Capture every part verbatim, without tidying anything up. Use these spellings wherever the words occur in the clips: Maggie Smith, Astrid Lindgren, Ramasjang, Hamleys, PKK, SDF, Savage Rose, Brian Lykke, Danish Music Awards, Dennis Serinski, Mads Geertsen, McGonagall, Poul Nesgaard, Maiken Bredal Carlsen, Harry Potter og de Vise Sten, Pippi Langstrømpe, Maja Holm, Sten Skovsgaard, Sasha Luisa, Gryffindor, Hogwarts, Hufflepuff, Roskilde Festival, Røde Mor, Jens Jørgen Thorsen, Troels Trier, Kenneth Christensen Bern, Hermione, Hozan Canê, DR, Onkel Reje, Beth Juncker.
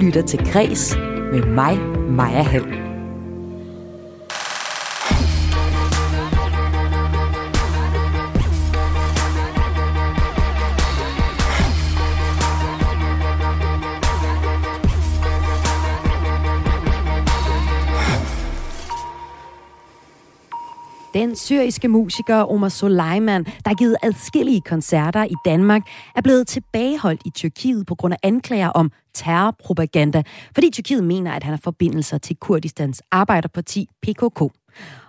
lytter til Græs med mig, Maja Holm. Den syriske musiker Omar Suleiman, der har givet adskillige koncerter i Danmark, er blevet tilbageholdt i Tyrkiet på grund af anklager om terrorpropaganda, fordi Tyrkiet mener, at han har forbindelser til Kurdistans arbejderparti P K K.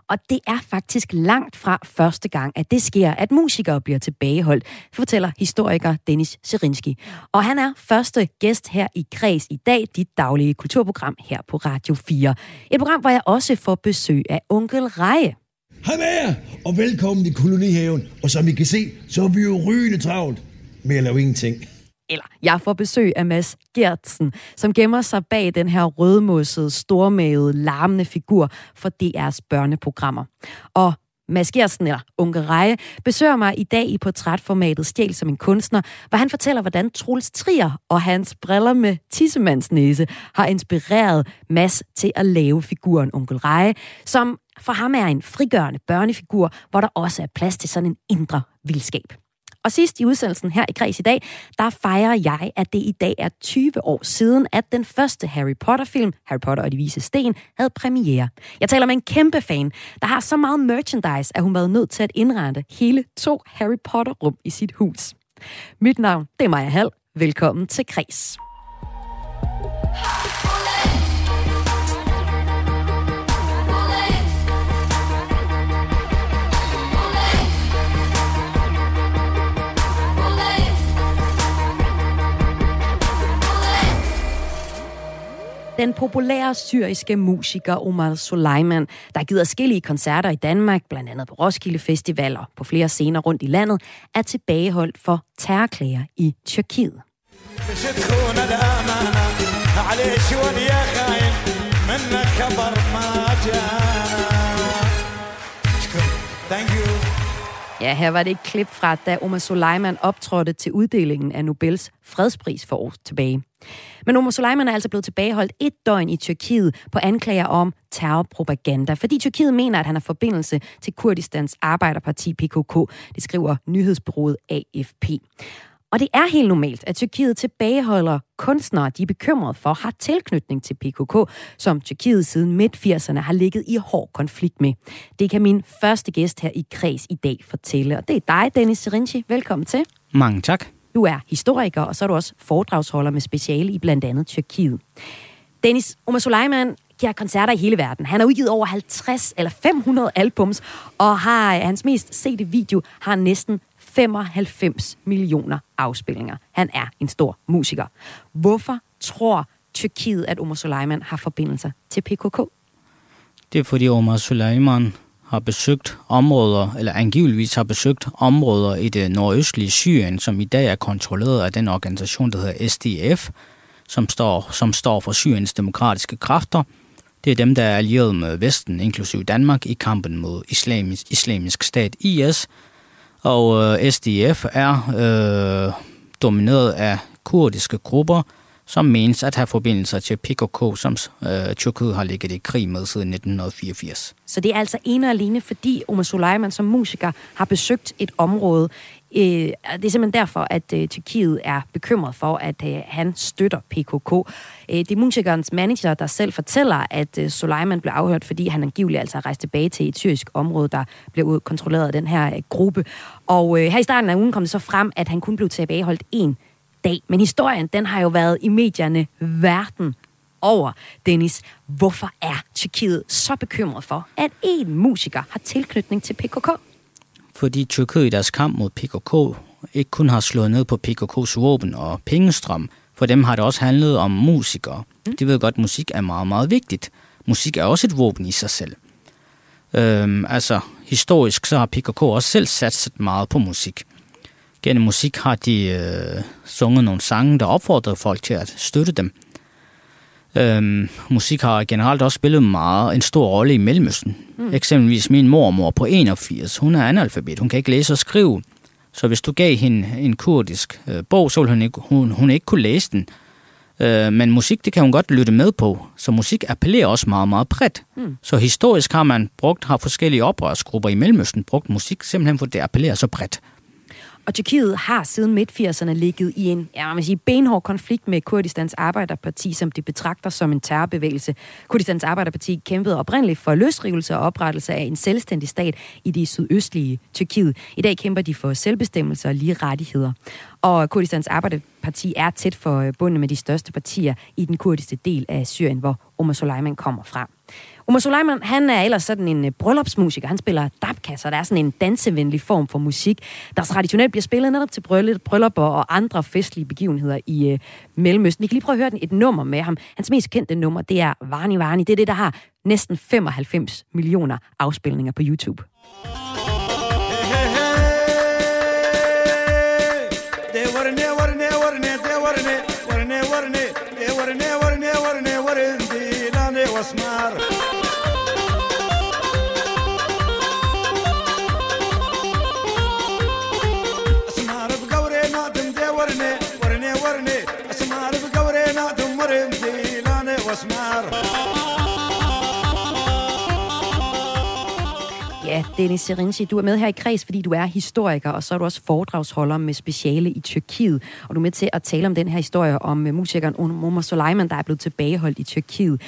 Og det er faktisk langt fra første gang, at det sker, at musikere bliver tilbageholdt, fortæller historiker Dennis Serinski. Og han er første gæst her i Kreds i dag, dit daglige kulturprogram her på Radio fire. Et program, hvor jeg også får besøg af Onkel Reje. Hej med jer, og velkommen i Kolonihaven. Og som I kan se, så er vi jo rygende travlt med at lave ingenting. Eller jeg får besøg af Mads Geertsen, som gemmer sig bag den her rødmossede, stormavede, larmende figur for D R's børneprogrammer. Og Mads Geertsen, eller Onkel Reje, besøger mig i dag i portrætformatet Stjæl som en kunstner, hvor han fortæller, hvordan Troels Trier og hans briller med tissemandsnæse har inspireret Mads til at lave figuren Onkel Reje, som for ham er en frigørende børnefigur, hvor der også er plads til sådan en indre vildskab. Og sidst i udsendelsen her i Kreds i dag, der fejrer jeg, at det i dag er tyve år siden, at den første Harry Potter-film, Harry Potter og de Vise Sten, havde premiere. Jeg taler med en kæmpe fan, der har så meget merchandise, at hun var nødt til at indrette hele to Harry Potter-rum i sit hus. Mit navn, det er Maja Hall. Velkommen til Kreds. Den populære syriske musiker Omar Suleiman, der giver adskillige koncerter i Danmark, blandt andet på Roskilde Festivaler på flere scener rundt i landet, er tilbageholdt for terrorklager i Tyrkiet. Ja, her var det et klip fra, da Omar Suleiman optrådte til uddelingen af Nobels fredspris for år tilbage. Men Omar Suleiman er altså blevet tilbageholdt et døgn i Tyrkiet på anklager om terrorpropaganda, fordi Tyrkiet mener, at han har forbindelse til Kurdistans arbejderparti P K K, det skriver nyhedsbureauet A F P. Og det er helt normalt, at Tyrkiet tilbageholder kunstnere, de er bekymrede for, har tilknytning til P K K, som Tyrkiet siden midt firserne har ligget i hård konflikt med. Det kan min første gæst her i Kreds i dag fortælle, og det er dig, Dennis Serinski. Velkommen til. Mange tak. Du er historiker, og så er du også foredragsholder med speciale i blandt andet Tyrkiet. Dennis, Omar Suleiman giver koncerter i hele verden. Han har udgivet over halvtreds eller fem hundrede albums, og har hans mest sete video har næsten femoghalvfems millioner afspilninger. Han er en stor musiker. Hvorfor tror Tyrkiet, at Omar Suleiman har forbindelser til P K K? Det er, fordi Omar Suleiman har besøgt områder, eller angiveligvis har besøgt områder i det nordøstlige Syrien, som i dag er kontrolleret af den organisation, der hedder S D F, som står, som står for Syriens demokratiske kræfter. Det er dem, der er allieret med Vesten, inklusive Danmark, i kampen mod islamisk, islamisk stat I S, og S D F er øh, domineret af kurdiske grupper, som menes at have forbindelser til P K K, som øh, Tyrkiet har ligget i krig med siden nitten fireogfirs. Så det er altså ene og alene, fordi Omar Suleiman som musiker har besøgt et område. Øh, det er simpelthen derfor, at øh, Tyrkiet er bekymret for, at øh, han støtter P K K. Øh, det er musikernes manager, der selv fortæller, at øh, Suleiman blev afhørt, fordi han angiveligt altså rejste tilbage til et tyrkisk område, der blev kontrolleret af den her øh, gruppe. Og øh, her i starten af ugen kom det så frem, at han kun blev tilbageholdt en dag. Men historien, den har jo været i medierne verden over. Dennis, hvorfor er Tyrkiet så bekymret for, at én musiker har tilknytning til P K K? Fordi Tyrkiet i deres kamp mod P K K ikke kun har slået ned på P K K's våben og pengestrøm. For dem har det også handlet om musikere. Mm. De ved godt, at musik er meget, meget vigtigt. Musik er også et våben i sig selv. Øhm, altså, historisk så har P K K også selv satset meget på musik. Gennem musik har de øh, sunget nogle sange, der opfordrede folk til at støtte dem. Øhm, musik har generelt også spillet meget en stor rolle i Mellemøsten. Mm. Eksempelvis min mormor på enogfirs, hun er analfabet, hun kan ikke læse og skrive. Så hvis du gav hende en kurdisk øh, bog, så ville hun ikke, hun, hun ikke kunne læse den. Øh, men musik, det kan hun godt lytte med på, så musik appellerer også meget, meget bredt. Mm. Så historisk har man brugt, har forskellige oprørsgrupper i Mellemøsten brugt musik, simpelthen for det appellerer så bredt. Og Tyrkiet har siden midt-firserne ligget i en, ja, man vil sige, benhård konflikt med Kurdistans Arbejderparti, som de betragter som en terrorbevægelse. Kurdistans Arbejderparti kæmpede oprindeligt for løsrivelse og oprettelse af en selvstændig stat i det sydøstlige Tyrkiet. I dag kæmper de for selvbestemmelse og lige rettigheder. Og Kurdistans Arbejderparti er tæt forbundet med de største partier i den kurdiske del af Syrien, hvor Omar Suleiman kommer fra. Omar Suleiman, han er ellers sådan en bryllupsmusiker. Han spiller dabka, så der er sådan en dansevenlig form for musik, der traditionelt bliver spillet netop til bryllupper og andre festlige begivenheder i øh, Mellemøsten. Vi kan lige prøve at høre et nummer med ham. Hans mest kendte nummer, det er Varni Varni. Det er det, der har næsten femoghalvfems millioner afspilninger på YouTube. Ja, Dennis Serinski, du er med her i Kreds, fordi du er historiker, og så er du også foredragsholder med speciale i Tyrkiet. Og du er med til at tale om den her historie om musikeren Omar Suleiman, der er blevet tilbageholdt i Tyrkiet.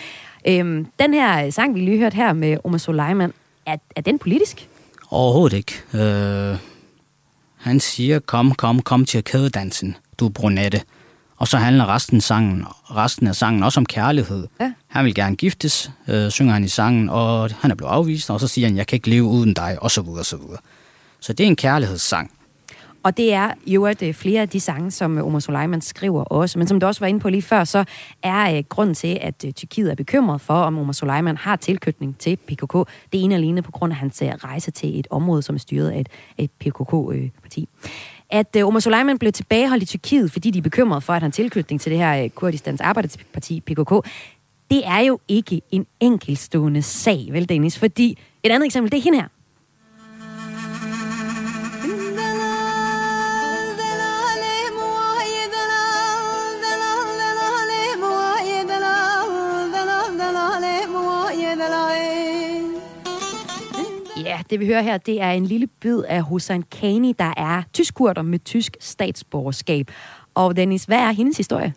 Øhm, den her sang, vi lige hørte her med Omar Suleiman, er, er den politisk? Overhovedet ikke. Øh, han siger, kom, kom, kom til kædedansen, du brunette. Og så handler resten, sangen, resten af sangen også om kærlighed. Ja. Han vil gerne giftes, øh, synger han i sangen, og han er blevet afvist, og så siger han, jeg kan ikke leve uden dig, og så videre, og så videre. Så det er en kærlighedssang. Og det er jo, at flere af de sange, som Omar Suleiman skriver også, men som du også var inde på lige før, så er øh, grunden til, at øh, Tyrkiet er bekymret for, om Omar Suleiman har tilknytning til P K K. Det er ene alene på grund af hans rejse til et område, som er styret af et, et P K K-parti. Øh, at Omar Suleiman blev tilbageholdt i Tyrkiet, fordi de er bekymrede for, at han tilknytning til det her Kurdistans Arbejderparti, P K K, det er jo ikke en enkeltstående sag, vel Dennis? Fordi et andet eksempel, det er hende her. Det vi hører her, det er en lille bid af Hozan Canê, der er tyskkurder med tysk statsborgerskab. Og Dennis, hvad er hendes historie?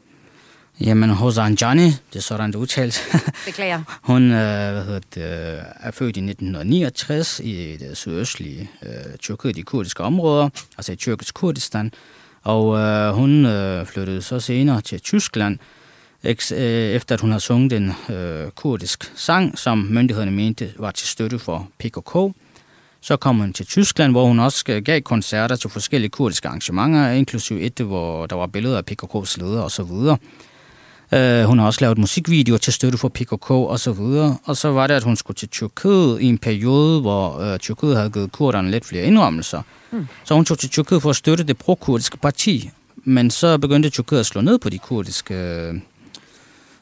Jamen, Hozan Canê, det er sådan, det udtales. Beklager. Hun øh, hvad hedder det, er født i nitten niogtres i det sydøstlige øh, Tyrkiet, de kurdiske områder, altså i tyrkisk Kurdistan. Og øh, hun øh, flyttede så senere til Tyskland, efter at hun har sunget en øh, kurdisk sang, som myndighederne mente var til støtte for P K K. Så kom hun til Tyskland, hvor hun også gav koncerter til forskellige kurdiske arrangementer, inklusive et, hvor der var billeder af P K K's ledere osv. Uh, hun har også lavet musikvideoer til støtte for P K K osv. Og, og så var det, at hun skulle til Tyrkiet i en periode, hvor uh, Tyrkiet havde givet kurderne lidt flere indrømmelser. Mm. Så hun tog til Tyrkiet for at støtte det pro-kurdiske parti, men så begyndte Tyrkiet at slå ned på de kurdiske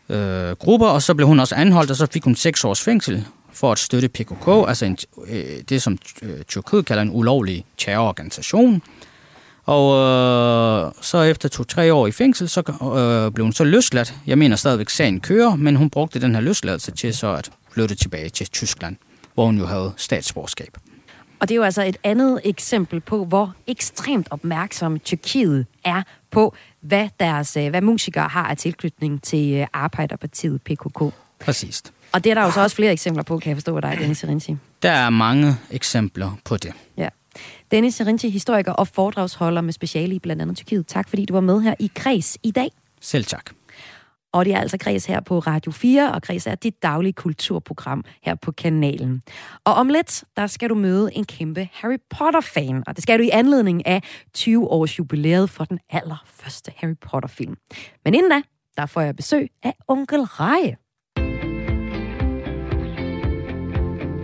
uh, uh, grupper, og så blev hun også anholdt, og så fik hun seks års fængsel for at støtte P K K, altså en, det, som Tyrkiet kalder en ulovlig terrororganisation. Og øh, så efter to-tre år i fængsel, så øh, blev hun så løsladt. Jeg mener stadigvæk, sagen kører, men hun brugte den her løsladelse til så at flytte tilbage til Tyskland, hvor hun jo havde statsborgerskab. Og det er jo altså et andet eksempel på, hvor ekstremt opmærksom Tyrkiet er på, hvad, deres, hvad musikere har af tilknytning til Arbejderpartiet P K K. Præcist. Og det er der jo så også flere eksempler på, kan jeg forstå af dig, Dennis Serinski. Der er mange eksempler på det. Ja. Dennis Serinski, historiker og foredragsholder med speciale i blandt andet Tyrkiet. Tak fordi du var med her i Kreds i dag. Selv tak. Og det er altså Kreds her på Radio fire, og Kreds er dit daglige kulturprogram her på kanalen. Og om lidt, der skal du møde en kæmpe Harry Potter-fan, og det skal du i anledning af tyve års jubilæet for den allerførste Harry Potter-film. Men inden da, der får jeg besøg af Onkel Reje.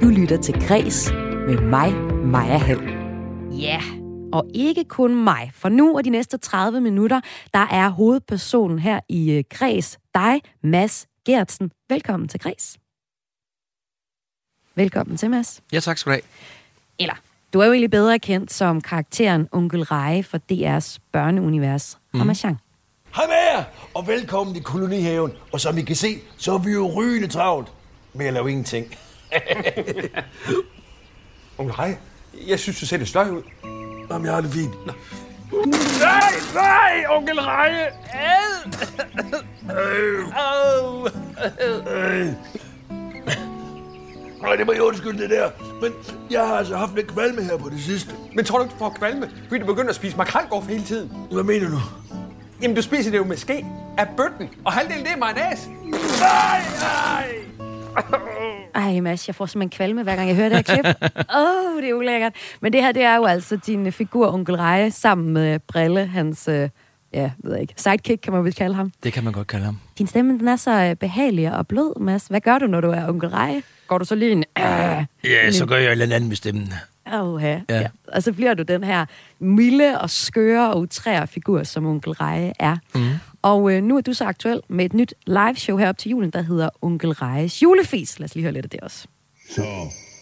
Du lytter til Kreds med mig, Maja Holm. Ja, yeah. Og ikke kun mig. For nu og de næste tredive minutter, der er hovedpersonen her i Kreds dig, Mads Geertsen. Velkommen til Kreds. Velkommen til, Mads. Ja, tak skal du have. Eller, du er jo egentlig bedre kendt som karakteren Onkel Reje for D R's børneunivers, Ramasjang. Hej med jer, og velkommen i kolonihaven. Og som I kan se, så er vi jo rygende travlt med at lave ingenting. Onkel Reje, jeg synes, du ser det sløj ud. Jamen, jeg har det fint. Nå. Nej, nej, Onkel Reje! Ad! Ad! Ad! Nej, det må jeg undskylde det der, men jeg har altså haft lidt kvalme her på det sidste. Men tror du ikke, du får kvalme, fordi du begynder at spise makrelgård hele tiden? Hvad mener du? Jamen, du spiser det jo med ske af bøtten, og halvdelen det er majonnæs. Nej, nej! Ej, Mads, jeg får simpelthen kvalme, hver gang jeg hører det her klip. Åh, oh, det er ulækkert. Men det her, det er jo altså din figur, Onkel Reje, sammen med Brille, hans... Ja, ved jeg ikke. Sidekick, kan man vel kalde ham? Det kan man godt kalde ham. Din stemme, den er så behagelig og blød, Mads. Hvad gør du, når du er Onkel Reje? Går du så lige en... Øh, ja, en... så gør jeg et eller andet med stemmen. Åh, ja. Ja. Og så bliver du den her milde og skøre og utrære figur, som Onkel Reje er. Mm. Og øh, nu er du så aktuel med et nyt liveshow heroppe til julen, der hedder Onkel Rejes julefis. Lad os lige høre lidt af det også. Så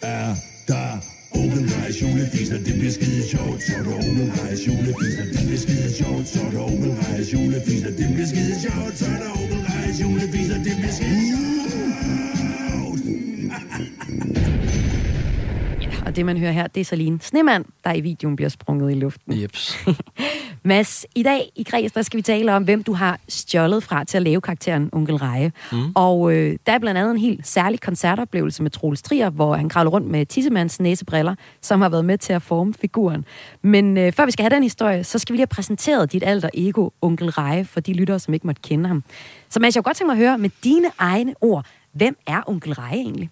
er der... Onkel Rejes julefis, og det bliver skide sjovt. Så er der Onkel Rejes julefis, og det bliver skide sjovt. Så er der Onkel Rejes julefis, og det bliver skide sjovt. Så er der Onkel Rejes julefis, og det bliver skide sjovt. Ja, og det man hører her, det er så lige en snemand, der i videoen bliver sprunget i luften. Jeps. Mads, i dag i Kreds, der skal vi tale om, hvem du har stjålet fra til at lave karakteren Onkel Reje. Mm. Og øh, der er blandt andet en helt særlig koncertoplevelse med Troels Trier, hvor han kravler rundt med tissemands næsebriller, som har været med til at forme figuren. Men øh, før vi skal have den historie, så skal vi lige have præsenteret dit alter ego, Onkel Reje, for de lyttere, som ikke måtte kende ham. Så Mads, jeg kunne godt tænke mig at høre med dine egne ord, hvem er Onkel Reje egentlig?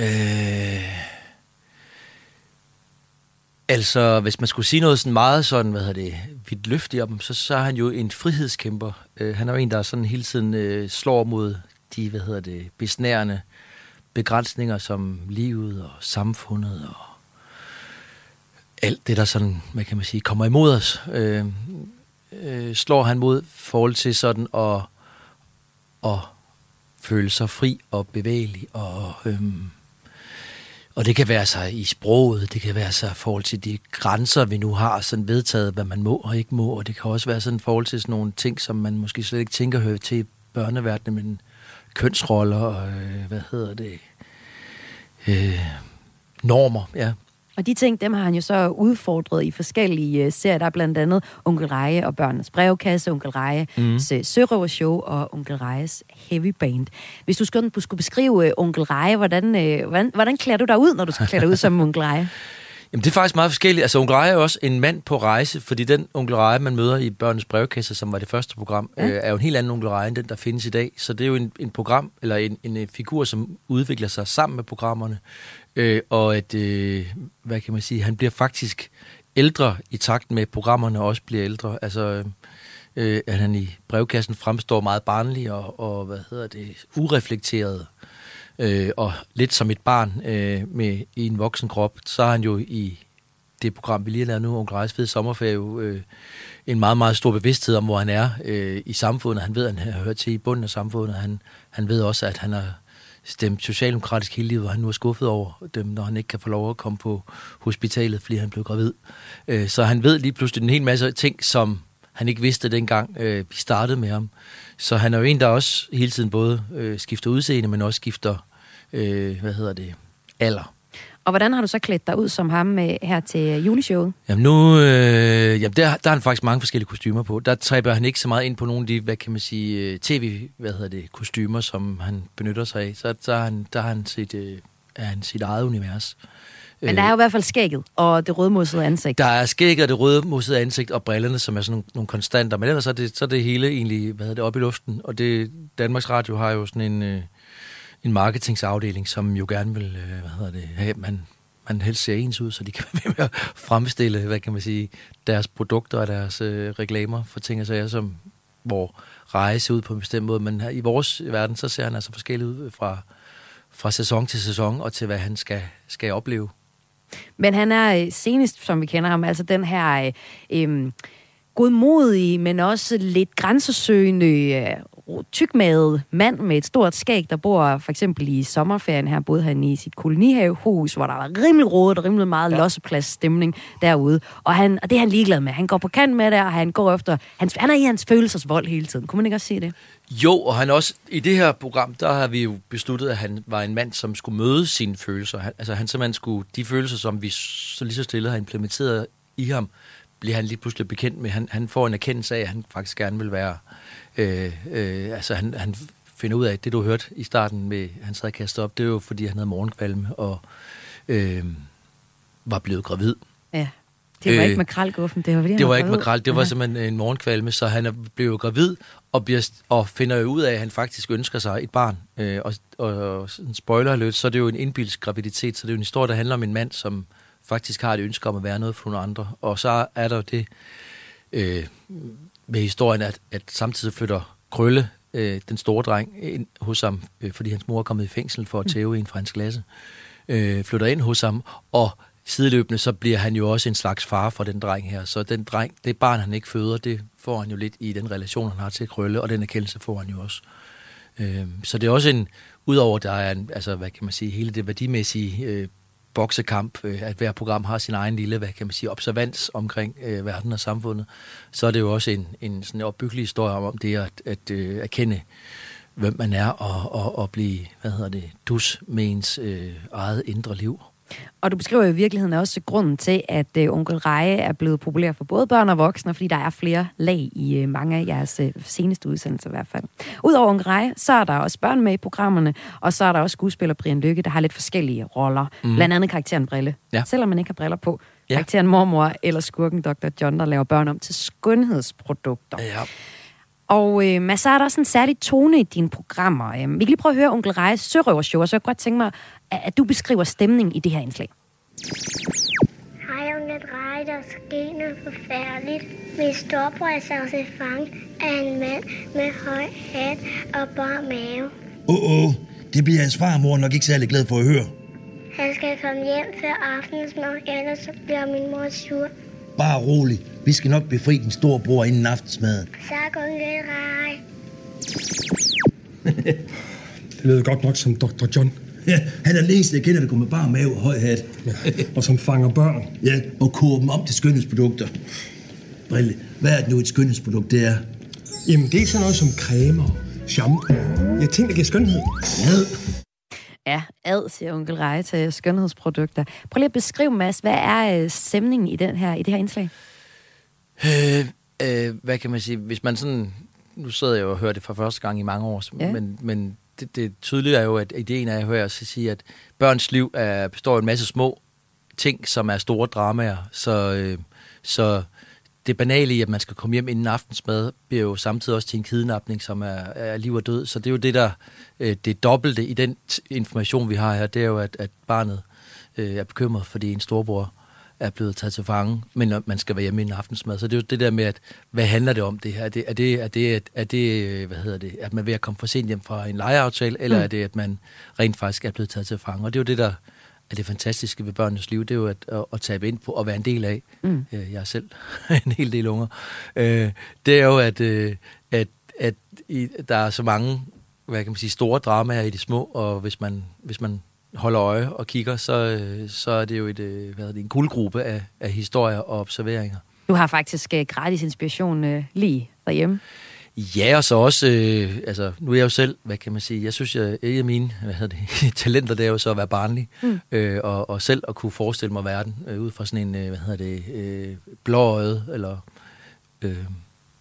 Øh... Altså, hvis man skulle sige noget sådan meget sådan, hvad hedder det, vidt løftigt om, så, så er han jo en frihedskæmper. Øh, han er jo en, der sådan hele tiden øh, slår mod de, hvad hedder det, besnærende begrænsninger som livet og samfundet og alt det, der sådan, hvad kan man sige, kommer imod os. Øh, øh, slår han mod forhold til sådan at, at føle sig fri og bevægelig og... Øh, Og det kan være sig i sproget, det kan være sig i forhold til de grænser, vi nu har sådan vedtaget, hvad man må og ikke må. Og det kan også være sådan i forhold til sådan nogle ting, som man måske slet ikke tænker hører til i børneverdenen, men kønsroller og, øh, hvad hedder det, øh, normer, ja. Og de ting, dem har han jo så udfordret i forskellige serier. Der er blandt andet Onkel Reje og Børnenes Brevkasse, Onkel Rejes mm. Sørøvershow og Onkel Rejes Heavy Band. Hvis du skulle, du skulle beskrive Onkel Reje, hvordan, hvordan, hvordan klæder du dig ud, når du skal klæde dig ud som Onkel Reje? Jamen, det er faktisk meget forskelligt. Altså, Onkel Reje er også en mand på rejse, fordi den Onkel Reje, man møder i Børnenes Brevkasse, som var det første program, ja. øh, er jo en helt anden Onkel Reje end den, der findes i dag. Så det er jo en, en program, eller en, en figur, som udvikler sig sammen med programmerne. Øh, og at, øh, hvad kan man sige, han bliver faktisk ældre i takt med, programmerne også bliver ældre. Altså, øh, at han i brevkassen fremstår meget barnlig og, og hvad hedder det, ureflekteret. Øh, og lidt som et barn øh, med i en voksen krop, så er han jo i det program, vi lige har lavet nu, Onkel Rejes Fede Sommerferie, jo, øh, en meget, meget stor bevidsthed om, hvor han er øh, i samfundet. Han ved, at han hører til i bunden af samfundet. Han, han ved også, at han har stemt socialdemokratisk hele livet, og han nu er skuffet over dem, når han ikke kan få lov at komme på hospitalet, fordi han blev gravid. Øh, så han ved lige pludselig en hel masse ting, som han ikke vidste dengang, øh, vi startede med ham. Så han er jo en, der også hele tiden både øh, skifter udseende, men også skifter Øh, hvad hedder det, alder. Og hvordan har du så klædt dig ud som ham øh, her til juleshowet? Jamen nu, øh, jamen der, der har han faktisk mange forskellige kostymer på. Der træber han ikke så meget ind på nogle af de, hvad kan man sige, tv, hvad hedder det, kostymer, som han benytter sig af. Så der har han, der har han sit, øh, er han sit eget univers. Men der er jo i hvert fald skægget og det rødmossede ansigt. Der er skægget og det rødmossede ansigt og brillerne, som er sådan nogle, nogle konstanter. Men ellers er det, så er det hele egentlig, hvad hedder det, op i luften. Og det, Danmarks Radio har jo sådan en... Øh, en marketingsafdeling, som jo gerne vil, hvad hedder det, have, man, man helst ser ens ud, så de kan være med at fremstille, hvad kan man sige, deres produkter og deres øh, reklamer for ting og sager, som, hvor Reje ser ud på en bestemt måde. Men her, i vores verden, så ser han altså forskelligt ud fra, fra sæson til sæson, og til hvad han skal, skal opleve. Men han er senest, som vi kender ham, altså den her øh, øh, godmodige, men også lidt grænsesøgende, øh, tykmagede mand med et stort skæg, der bor for eksempel i sommerferien her, boede han i sit kolonihavehus, hvor der var rimelig rodet og rimelig meget ja. lossepladsstemning derude. Og, han, og det er han ligeglad med. Han går på kant med det, og han går efter... Han, han er i hans følelsesvold hele tiden. Kunne man ikke også se det? Jo, og han også... I det her program, der har vi jo besluttet, at han var en mand, som skulle møde sine følelser. Han, altså han simpelthen skulle... De følelser, som vi så lige så stille har implementeret i ham, bliver han lige pludselig bekendt med. Han, han får en erkendelse af, at han faktisk gerne vil være... Øh, øh, altså han, han finder ud af, at det du hørte i starten med, han sad og kastede op, det er jo fordi, han havde morgenkvalme og øh, var blevet gravid. Ja, det var øh, ikke makrelguffen, det var fordi, det var ikke makrel, det var simpelthen en morgenkvalme, så han blev gravid og, bliver, og finder jo ud af, at han faktisk ønsker sig et barn. Øh, og, og spoiler alert, så er det jo en indbilsk graviditet, så det er jo en historie, der handler om en mand, som faktisk har et ønske om at være noget for nogle andre. Og så er der jo det... Øh, med historien, at, at samtidig flytter Krølle, øh, den store dreng, ind hos ham, øh, fordi hans mor er kommet i fængsel for at tæve en fra hans klasse, øh, flytter ind hos ham, og sideløbende, så bliver han jo også en slags far for den dreng her. Så den dreng, det barn, han ikke føder, det får han jo lidt i den relation, han har til Krølle, og den erkendelse får han jo også. Øh, så det er også en, udover der er en, altså, hvad kan man sige, hele det værdimæssige øh, boksekamp, at hver program har sin egen lille, hvad kan man sige, observans omkring øh, verden og samfundet, så er det jo også en, en sådan opbyggelig historie om det at, at øh, erkende, hvem man er, og, og, og blive, hvad hedder det, dus med ens øh, eget indre liv. Og du beskriver jo i virkeligheden også grunden til, at øh, Onkel Reje er blevet populær for både børn og voksne, fordi der er flere lag i øh, mange af jeres øh, seneste udsendelser i hvert fald. Udover Onkel Reje, så er der også børn med i programmerne, og så er der også skuespiller Brian Lykke, der har lidt forskellige roller. Mm. Blandt andet karakteren Brille, ja. selvom man ikke har briller på. Ja. Karakteren Mormor eller skurken doktor John, der laver børn om til skønhedsprodukter. Ja. Og øh, Mads, så er der også en særlig tone i dine programmer. Øh, vi kan lige prøve at høre Onkel Rejes sørøvershow, og så jeg godt tænke mig, at, at du beskriver stemningen i det her indslag. Hej, Onkel Reje, der sker noget forfærdeligt. Min storbror er sig fanget af en mand med høj hat og bar mave. Åh, åh, det bliver hans far og mor nok ikke særlig glad for at høre. Han skal komme hjem før aftensmad, ellers så bliver min mor sur. Bare rolig. Vi skal nok befri din store bror inden aftensmaden. Tak, Onkel Reje. Det lyder godt nok som doktor John. Ja, han er den eneste, jeg kender, der går med bar mave og høj hat. Ja, og som fanger børn. Ja, og koger dem om til skønhedsprodukter. Brille, hvad er det nu et skønhedsprodukt, det er? Jamen, det er sådan noget som creme og shampoo. Jeg tænker, det giver skønhed. Ja. Ja, ad, siger Onkel Reje til skønhedsprodukter. Prøv lige at beskrive, Mads, hvad er stemningen i, den her, i det her indslag? Øh, øh, hvad kan man sige? Hvis man sådan... Nu sidder jeg jo og hører det for første gang i mange år, ja. men, men det, det tydelige er jo, at ideen er, at jeg hører sig sige, at børns liv er, består af en masse små ting, som er store dramaer. Så, øh, så det banale i, at man skal komme hjem inden aftensmad, bliver jo samtidig også til en kidnapning, som er, er liv og død. Så det er jo det, der øh, det dobbelte i den t- information, vi har her, det er jo, at, at barnet øh, er bekymret, fordi en storbror er blevet taget til fange, men man skal være hjemme inden aftensmad. Så det er jo det der med, at hvad handler det om det her? Er det, er det, er det, er det hvad hedder det, at man er ved at komme for sent hjem fra en lejeaftale, eller mm. er det, at man rent faktisk er blevet taget til fange? Og det er jo det, der er det fantastiske ved børnenes liv, det er jo at, at, at tabe ind på og være en del af. Mm. Jeg er selv en hel del unger. Det er jo, at, at, at der er så mange, hvad kan man sige, store dramaer i det små, og hvis man, hvis man holder øje og kigger, så, så er det jo et, hvad er det, en guldgruppe af, af historier og observeringer. Du har faktisk gratis inspiration øh, lige derhjemme. Ja, og så også, øh, altså nu er jeg jo selv, hvad kan man sige, jeg synes, jeg er mine hvad hedder det, talenter, det er jo så at være barnlig, mm. øh, og, og selv at kunne forestille mig verden øh, ud fra sådan en, øh, hvad hedder det, øh, blåøjet, eller øh,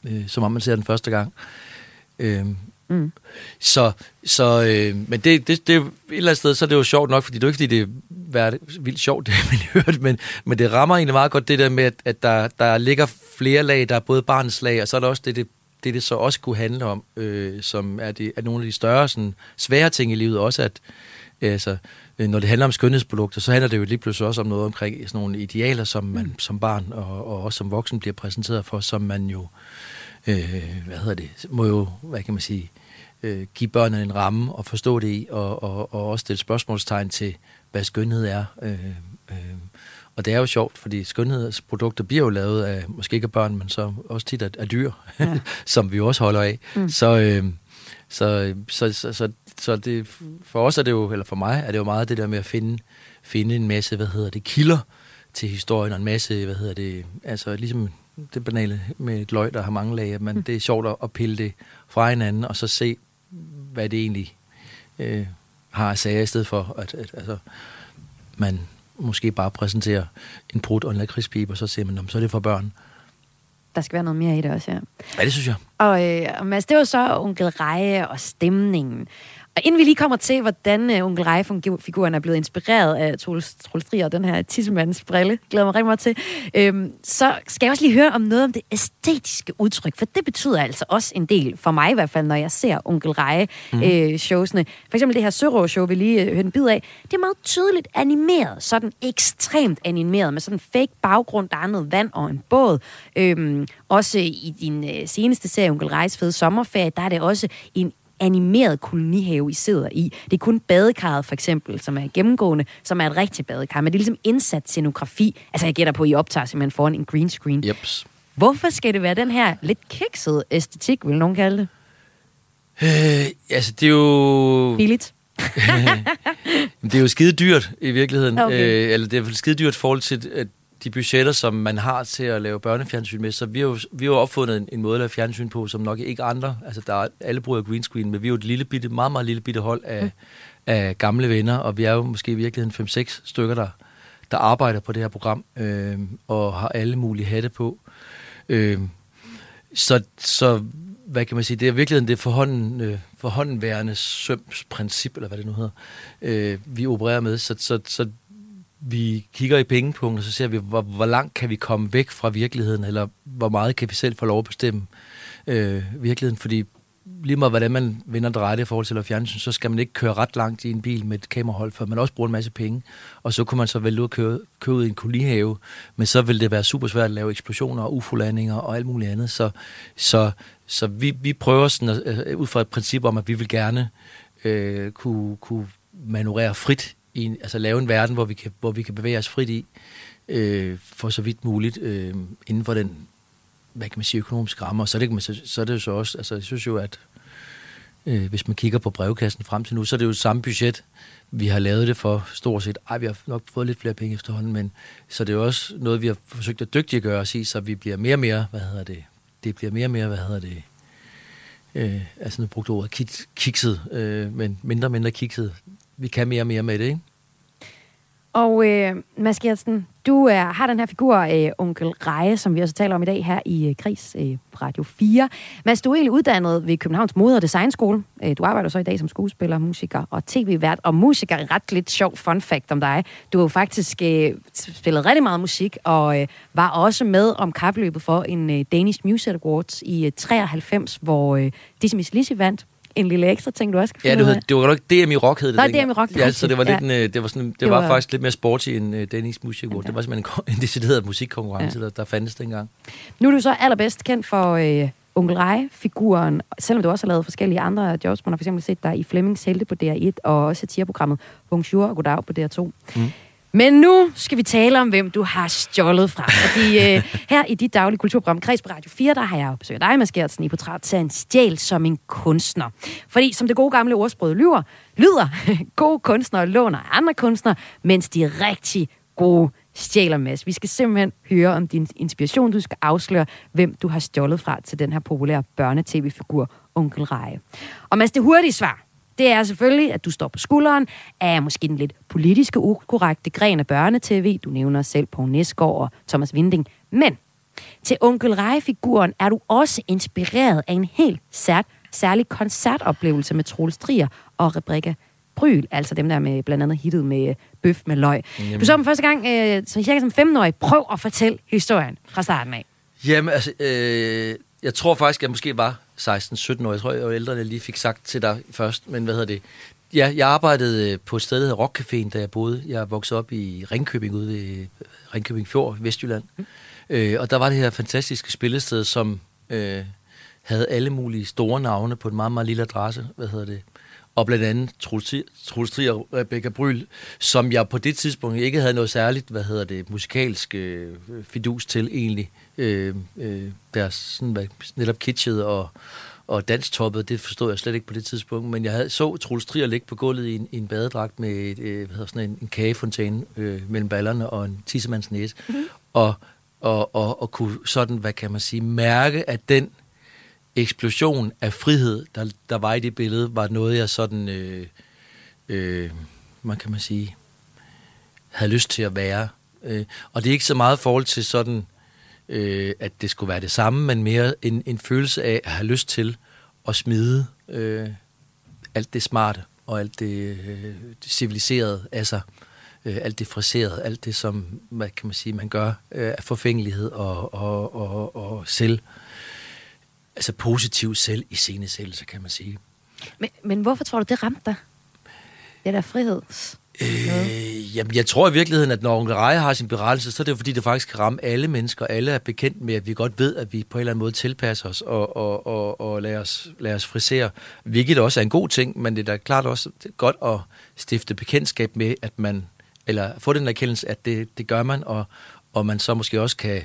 øh, som om man ser den første gang. Øh, Mm. Så, så øh, men det, det, det et eller andet sted, så er det jo sjovt nok, fordi det er ikke, fordi det er vildt sjovt, det man hørte, men, men det rammer egentlig meget godt det der med, at, at der, der ligger flere lag, der er både barnets lag, og så er der også det, det, det, det så også kunne handle om, øh, som er, det, er nogle af de større, sådan, svære ting i livet også, at altså, når det handler om skønhedsprodukter, så handler det jo lige pludselig også om noget omkring sådan nogle idealer, som man mm. som barn og, og også som voksen bliver præsenteret for, som man jo Øh, hvad hedder det, må jo, hvad kan man sige, øh, give børnene en ramme og forstå det i, og, og, og også stille spørgsmålstegn til, hvad skønhed er. Øh, øh. Og det er jo sjovt, fordi skønhedsprodukter bliver jo lavet af, måske ikke af børn, men så også tit af, af dyr, ja. som vi også holder af. Mm. Så, øh, Så, så, så, så, så det, for os er det jo, eller for mig, er det jo meget det der med at finde, finde en masse, hvad hedder det, kilder til historien, og en masse, hvad hedder det, altså ligesom det banale med et løg, der har mange lag, men mm. det er sjovt at pille det fra hinanden, og så se, hvad det egentlig øh, har at sige, i stedet for, at, at altså, man måske bare præsenterer en brud og en lakridspibe, og så siger man, så er det for børn. Der skal være noget mere i det også, ja. Ja, det synes jeg. Og, øh, og Mads, det var så Onkel Reje og stemningen. Og inden vi lige kommer til, hvordan øh, Onkel Reje-figuren er blevet inspireret af Troels Trier og den her tissemands brille, glæder mig rigtig meget til, øh, så skal jeg også lige høre om noget om det æstetiske udtryk, for det betyder altså også en del, for mig i hvert fald, når jeg ser Onkel Reje-showsene. Mm. Øh, for eksempel det her Sørå-show, vi lige øh, hørte en bid af, det er meget tydeligt animeret, sådan ekstremt animeret, med sådan en fake baggrund, der er noget vand og en båd. Øh, også i din øh, seneste serie, Onkel Rejes fede sommerferie, der er det også en animeret kolonihave, I sidder i. Det er kun badekarret, for eksempel, som er gennemgående, som er et rigtigt badekar, men det er ligesom indsat scenografi. Altså, jeg gætter på, at I optager simpelthen foran en green screen. Jeps. Hvorfor skal det være den her lidt kiksede æstetik, vil nogen kalde det? Øh, altså, det er jo... billigt. Det er jo skide dyrt, i virkeligheden. Okay. Øh, eller det er skide dyrt i forhold til de budgetter, som man har til at lave børnefjernsyn med, så vi har jo, vi har jo opfundet en, en måde at lave fjernsyn på, som nok ikke andre. Altså, der er, alle bruger green screen, men vi er jo et lille bitte, meget, meget lille bitte hold af, mm. af gamle venner, og vi er jo måske i virkeligheden fem seks stykker, der, der arbejder på det her program, øh, og har alle mulige hatte på. Øh, så, så, hvad kan man sige, det er i virkeligheden det forhånden, øh, forhåndenværende sømsprincip, eller hvad det nu hedder, øh, vi opererer med, så, så, så vi kigger i pengepunkten, og så ser vi, hvor, hvor langt kan vi komme væk fra virkeligheden, eller hvor meget kan vi selv få lov at bestemme øh, virkeligheden. Fordi lige meget, hvordan man vender drejet i forhold til at fjernsyn, så skal man ikke køre ret langt i en bil med et kamerahold, for man også bruger en masse penge. Og så kunne man så vælge ud at køre, køre ud i en kolonihave, men så ville det være super svært at lave eksplosioner og U F O-landinger og alt muligt andet. Så, så, så vi, vi prøver sådan at, ud fra et princip om, at vi vil gerne øh, kunne, kunne manøvrere frit, i, altså lave en verden, hvor vi kan, hvor vi kan bevæge os frit i, øh, for så vidt muligt, øh, inden for den, hvad kan man sige, økonomiske rammer. Så er det, så, så er det jo så også, altså jeg synes jo, at øh, hvis man kigger på brevkassen frem til nu, så er det jo samme budget, vi har lavet det for stort set. Ej, vi har nok fået lidt flere penge efterhånden, men så er det jo også noget, vi har forsøgt at dygtiggøre os i, så vi bliver mere og mere, hvad hedder det, det bliver mere og mere, hvad hedder det, øh, altså nu brugte ordet kik, kikset, øh, men mindre og mindre kikset. Vi kan mere og mere med det, ikke? Og øh, Mads Geertsen, du er, har den her figur, øh, Onkel Reje, som vi også taler om i dag her i Gris øh, på Radio fire. Mads, du er egentlig uddannet ved Københavns Mode- og Designskole. Øh, du arbejder så i dag som skuespiller, musiker og tv-vært. Og musiker er ret lidt sjov fun fact om dig. Du har jo faktisk øh, spillet rigtig meget musik, og øh, var også med om kapløbet for en øh, Danish Music Awards i øh, treoghalvfems, hvor øh, Dizzy Lizzy vandt. En lille ekstra ting, du også kan. Ja, det, hed, det var nok D M i rock, hed det. Nej, D M i rock. Ja, så det var, ja. Lidt en, det var, sådan, det det var, var faktisk lidt mere sporty end uh, Danish Music Award. Ja. Det var simpelthen en, en decideret musikkonkurrence, ja. der, der fandtes dengang. Nu er du så allerbedst kendt for øh, Onkel Reje-figuren, selvom du også har lavet forskellige andre jobs. Man har for eksempel set dig i Flemmings Helte på D R et, og også satireprogrammet Bonjour og Goddag på D R to. Mm. Men nu skal vi tale om, hvem du har stjålet fra. Fordi øh, her i dit daglige kulturprogram, Kreds på Radio fire, der har jeg besøgt dig, Mads Geertsen, i portrætserien Stjæl som en kunstner. Fordi som det gode gamle ordsprog lyder, lyder gode kunstnere låner andre kunstnere, mens de rigtig gode stjæler, Mads. Vi skal simpelthen høre om din inspiration. Du skal afsløre, hvem du har stjålet fra til den her populære børne-tv-figur, Onkel Reje. Og Mads, det hurtige svar, det er selvfølgelig, at du står på skulderen af måske den lidt politiske ukorrekte gren af børnetv. Du nævner selv Poul Nesgaard og Thomas Winding. Men til Onkel Reje-figuren er du også inspireret af en helt sær- særlig koncertoplevelse med Troels Trier og Rebekka Brüel. Altså dem der med blandt andet hittet med Bøf med løg. Jamen. Du så dem første gang, øh, som cirka som femtenårig. Prøv at fortælle historien fra starten af. Jamen altså, øh, jeg tror faktisk, jeg måske var seksten sytten år. Jeg tror, jeg var ældre, jeg lige fik sagt til dig først, men hvad hedder det? Ja, jeg arbejdede på et sted, der hedder Rockcaféen, da jeg boede. Jeg voksede op i Ringkøbing, ude ved Ringkøbing Fjord, Vestjylland. Mm. Øh, og der var det her fantastiske spillested, som øh, havde alle mulige store navne på en meget, meget lille adresse. Hvad hedder det? Og blandt andet Troels Trier og Rebekka Brüel, som jeg på det tidspunkt ikke havde noget særligt, hvad hedder det, musikalsk øh, fidus til egentlig. Øh, øh, deres sådan, netop kitschede og, og danstoppet, det forstod jeg slet ikke på det tidspunkt, men jeg havde, så Troels Trier ligge på gulvet i en, i en badedragt med et, øh, hvad sådan en, en kagefontæne øh, mellem ballerne og en tissemands næse, mm-hmm. og, og, og, og kunne sådan, hvad kan man sige, mærke, at den eksplosion af frihed, der, der var i det billede, var noget, jeg sådan, øh, øh, man kan man sige, havde lyst til at være. Øh, og det er ikke så meget forhold til sådan, Øh, at det skulle være det samme, men mere en, en følelse af at have lyst til at smide øh, alt det smarte og alt det, øh, det civiliserede af sig, øh, alt det friserede, alt det, som hvad kan man sige, man gør øh, af forfængelighed og, og, og, og selv, altså positiv selv i scenesættelse, kan man sige. Men, men hvorfor tror du, det ramte dig? Det der friheds... Øh, jamen, jeg tror i virkeligheden, at når Onkel Reje har sin berettelse, så er det jo fordi, det faktisk kan ramme alle mennesker. Alle er bekendt med, at vi godt ved, at vi på en eller anden måde tilpasser os og, og, og, og lader os, lader os frisere. Hvilket også er en god ting, men det er da klart også godt at stifte bekendtskab med, at man, eller få den erkendelse, at det, det gør man, og, og man så måske også kan,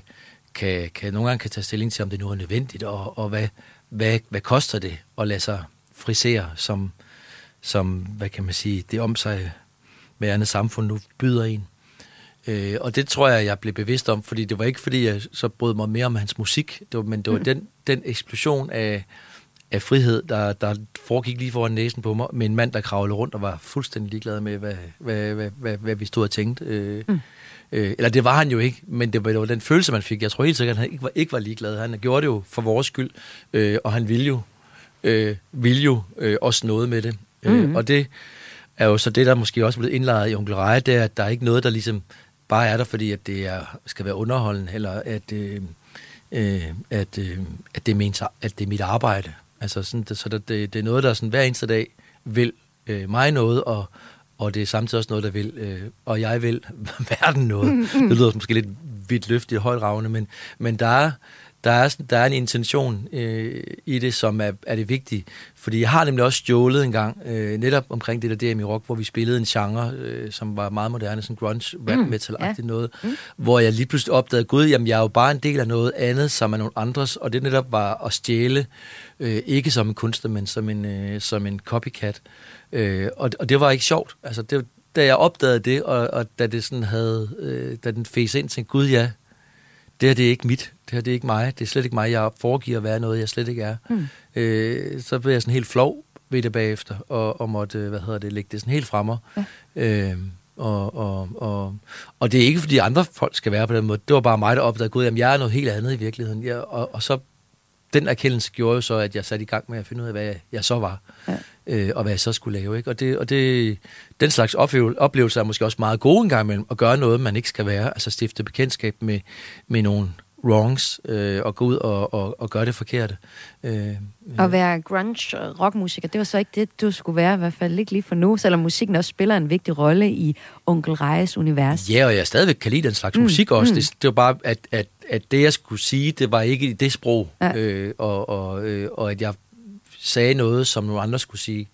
kan, kan nogle gange kan tage stilling til, om det nu er nødvendigt, og, og hvad, hvad, hvad koster det at lade sig frisere, som, som hvad kan man sige, det om sig... med andet samfund nu byder en. Øh, og det tror jeg, jeg blev bevidst om, fordi det var ikke, fordi jeg så brød mig mere om hans musik, det var, men det var mm. den, den eksplosion af, af frihed, der, der foregik lige foran næsen på mig, med en mand, der kravlede rundt og var fuldstændig ligeglad med, hvad, hvad, hvad, hvad, hvad vi stod og tænkte. Øh, mm. øh, eller det var han jo ikke, men det var, det var den følelse, man fik. Jeg tror helt sikkert, at han ikke var, ikke var ligeglad. Han gjorde det jo for vores skyld, øh, og han ville jo, øh, ville jo øh, også noget med det. Mm. Øh, og det... er jo så det, der måske også er blevet indlejret i Onkel Reje, det er, at der er ikke noget, der ligesom bare er der, fordi at det er, skal være underholdende, eller at, øh, øh, at, øh, at, det er min, at det er mit arbejde. Altså sådan, det, så det, det er noget, der sådan, hver eneste dag vil øh, mig noget, og, og det er samtidig også noget, der vil, øh, og jeg vil verden noget. Det lyder måske lidt vidt løftigt og højt ravende, men, men der er... Der er, der er en intention øh, i det, som er, er det vigtige. Fordi jeg har nemlig også stjålet en gang, øh, netop omkring det der D M i rock, hvor vi spillede en genre, øh, som var meget moderne, sådan grunge, rap metal-agtigt mm, ja. noget, mm. hvor jeg lige pludselig opdagede, gud, jamen jeg er jo bare en del af noget andet, som er nogle andres, og det netop var at stjæle, øh, ikke som en kunstner, men som en, øh, som en copycat. Øh, og, og det var ikke sjovt. Altså, det, da jeg opdagede det, og, og da det sådan havde, øh, da den fæs ind, tænkte, gud ja, det her, det er ikke mit, det her, det er ikke mig, det er slet ikke mig, jeg foregiver at være noget, jeg slet ikke er. Mm. Øh, så blev jeg sådan helt flov ved det bagefter, og, og måtte, hvad hedder det, lægge det sådan helt fremme. Ja. Øh, og, og, og, og det er ikke, fordi andre folk skal være på den måde, det var bare mig, der opdagede, gud, jamen jeg er noget helt andet i virkeligheden. Jeg, og, og så, den erkendelse gjorde jo så, at jeg satte i gang med at finde ud af, hvad jeg, jeg så var, ja. øh, og hvad jeg så skulle lave, ikke? Og, det, og det, den slags oplevelser er måske også meget gode en gang imellem, at gøre noget, man ikke skal være, altså stifte bekendtskab med, med nogle wrongs, øh, og gå ud og, og, og gøre det forkerte. Øh, øh. At være grunge-rockmusiker, det var så ikke det, du skulle være, i hvert fald ikke lige for nu, selvom musikken også spiller en vigtig rolle i Onkel Rejes univers. Ja, og jeg stadigvæk kan lide den slags mm, musik også. Mm. Det, det var bare, at, at, at det, jeg skulle sige, det var ikke i det sprog, ja. øh, og, og, øh, og at jeg sagde noget, som nogle andre skulle sige.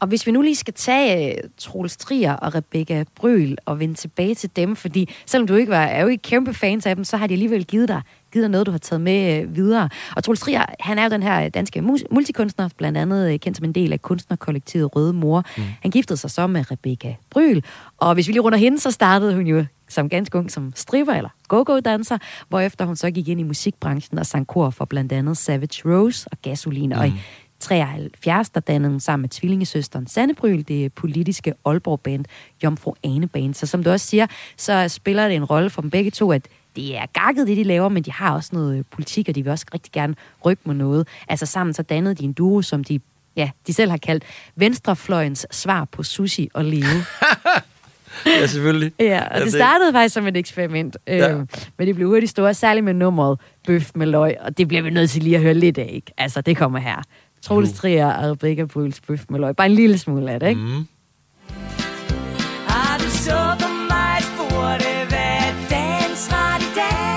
Og hvis vi nu lige skal tage uh, Troels Trier og Rebekka Brüel og vende tilbage til dem, fordi selvom du ikke var, er jo ikke kæmpe fans af dem, så har de alligevel givet dig, givet dig noget, du har taget med uh, videre. Og Troels Trier, han er jo den her danske mus- multikunstner, blandt andet uh, kendt som en del af kunstnerkollektivet Røde Mor. Mm. Han giftede sig så med Rebekka Brüel, og hvis vi lige runder hende, så startede hun jo som ganske ung som stripper eller go-go-danser, hvorefter hun så gik ind i musikbranchen og sang kor for blandt andet Savage Rose og Gasoline, mm. og i treoghalvfjerds, der dannede hun sammen med tvillingesøsteren Sanne Brüel det politiske Aalborg-band Jomfru Ane-band. Så som du også siger, så spiller det en rolle for dem begge to, at det er gakket det, de laver, men de har også noget politik, og de vil også rigtig gerne rykke med noget. Altså sammen så dannede de en duo, som de, ja, de selv har kaldt venstrefløjens svar på sushi og leve. Ja, selvfølgelig. Ja, og det startede faktisk som et eksperiment, øh, ja. men det blev hurtigt store, særligt med nummeret Bøf med løg, og det bliver vi nødt til lige at høre lidt af, ikke? Altså, det kommer her. Troels Trier og Rebekka Brüels Bøf med løg. Bare en lille smule af det, ikke? Mm. Har du så på mig, spurgte, hvad dagens ret i dag?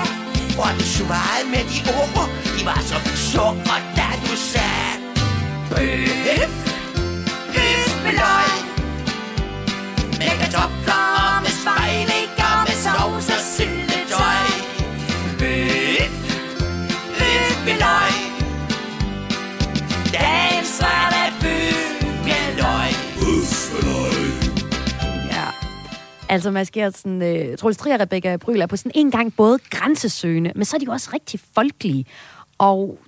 Og du svarede med de ord, de var så sukker, da du sagde bøf, bøf med løg. Med kartofler og med spejlæg og med sovs og syltetøj. Bøf, bøf med løg. Altså Mads Geertsen, øh, Troels Trier og Rebekka Brüel er på sådan en gang både grænsesøgende, men så er de jo også rigtig folkelige. Og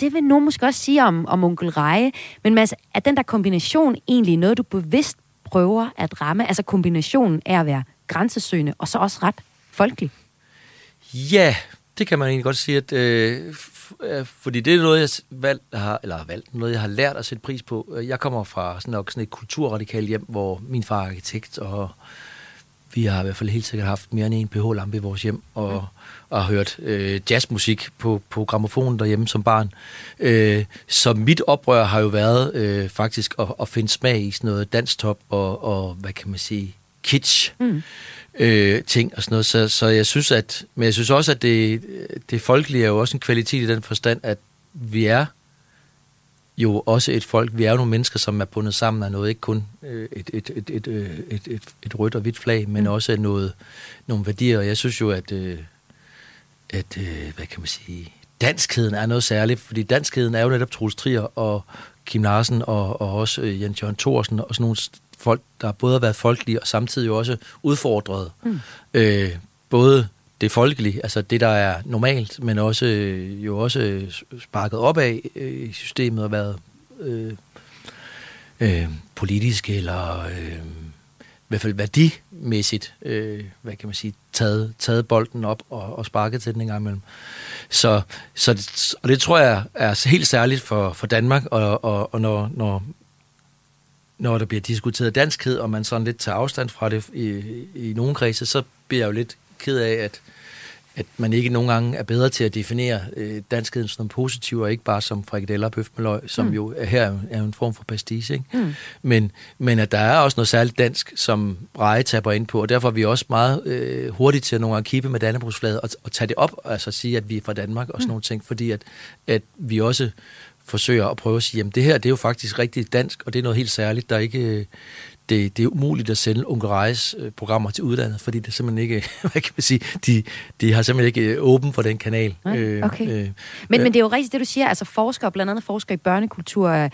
det vil nogen måske også sige om, om Onkel Reje. Men Mads, er den der kombination egentlig noget, du bevidst prøver at ramme? Altså kombinationen af at være grænsesøgende og så også ret folkelig? Ja, det kan man egentlig godt sige, at, øh, fordi det er noget, jeg valg, har, eller har valgt, noget, jeg har lært at sætte pris på. Jeg kommer fra sådan, nok, sådan et kulturradikalt hjem, hvor min far er arkitekt, og vi har i hvert fald helt sikkert haft mere end en pH-lampe i vores hjem, og, mm. og, og har hørt øh, jazzmusik på, på gramofonen derhjemme som barn. Øh, så mit oprør har jo været øh, faktisk at, at finde smag i sådan noget danstop og, og hvad kan man sige, kitsch. Mm. Øh, ting og sådan noget, så, så jeg synes at, men jeg synes også, at det, det folkelige er jo også en kvalitet i den forstand, at vi er jo også et folk, vi er jo nogle mennesker, som er bundet sammen af noget, ikke kun et, et, et, et, et, et, et rødt og hvidt flag, men mm. også noget, nogle værdier, og jeg synes jo, at, at hvad kan man sige, danskheden er noget særligt, fordi danskheden er jo netop Troels Trier og Kim Larsen og, og også Jens Jørgen Thorsen og sådan nogle folk, der både har været folkelige og samtidig også udfordret. Mm. Øh, både det folkelige, altså det, der er normalt, men også jo også sparket op af øh, systemet og været øh, øh, politisk eller øh, i hvert fald værdimæssigt, øh, hvad kan man sige, taget, taget bolden op og, og sparket til den en gang imellem. Så, så det, og det tror jeg er helt særligt for, for Danmark, og, og, og når, når når der bliver diskuteret danskhed, og man sådan lidt tager afstand fra det i, i nogle kredse, så bliver jeg jo lidt ked af, at, at man ikke nogle gange er bedre til at definere øh, danskheden som positiv, og ikke bare som frikadeller og bøf med løg, som mm. jo her er en form for pastiche. Mm. Men, men at der er også noget særligt dansk, som Reje taber ind på, og derfor er vi også meget øh, hurtigt til at nogle gange kippe med dannebrugsflaget og, og tage det op, altså sige, at vi er fra Danmark og sådan mm. nogle ting, fordi at, at vi også forsøger at prøve at sige, jamen det her, det er jo faktisk rigtig dansk, og det er noget helt særligt, der ikke, det, det er umuligt at sende Onkel Rejes programmer til udlandet, fordi det simpelthen ikke, hvad kan man sige, de, de har simpelthen ikke åben for den kanal. Okay. okay. Øh, men, øh. men det er jo rigtigt, det du siger, altså forskere, blandt andet forskere i børnekultur,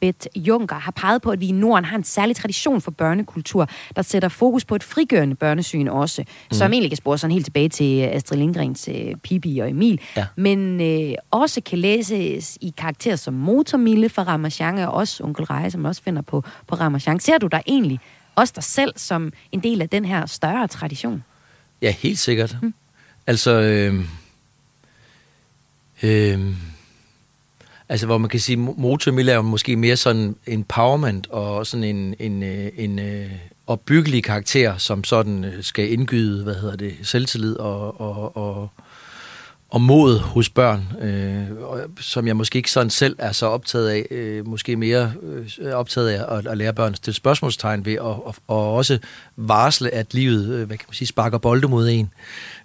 Beth Juncker, har peget på, at vi i Norden har en særlig tradition for børnekultur, der sætter fokus på et frigørende børnesyn også, mm. som egentlig kan spore sådan helt tilbage til Astrid Lindgrens øh, Pippi og Emil, ja. men øh, også kan læses i karakterer som Motormille fra Ramasjang og også Onkel Reje, som også finder på, på Ramasjang. Ser du der egentlig også dig selv som en del af den her større tradition? Ja, helt sikkert. Mm. Altså, øh, øh, Altså, hvor man kan sige, Motormille er måske mere sådan empowerment og sådan en, en, en, en opbyggelig karakter, som sådan skal indgyde, hvad hedder det, selvtillid og, og, og, og mod hos børn, øh, og, som jeg måske ikke sådan selv er så optaget af, øh, måske mere øh, optaget af at, at lære børn at stille spørgsmålstegn ved, og, og, og også varsle, at livet, øh, hvad kan man sige, sparker bolde mod en,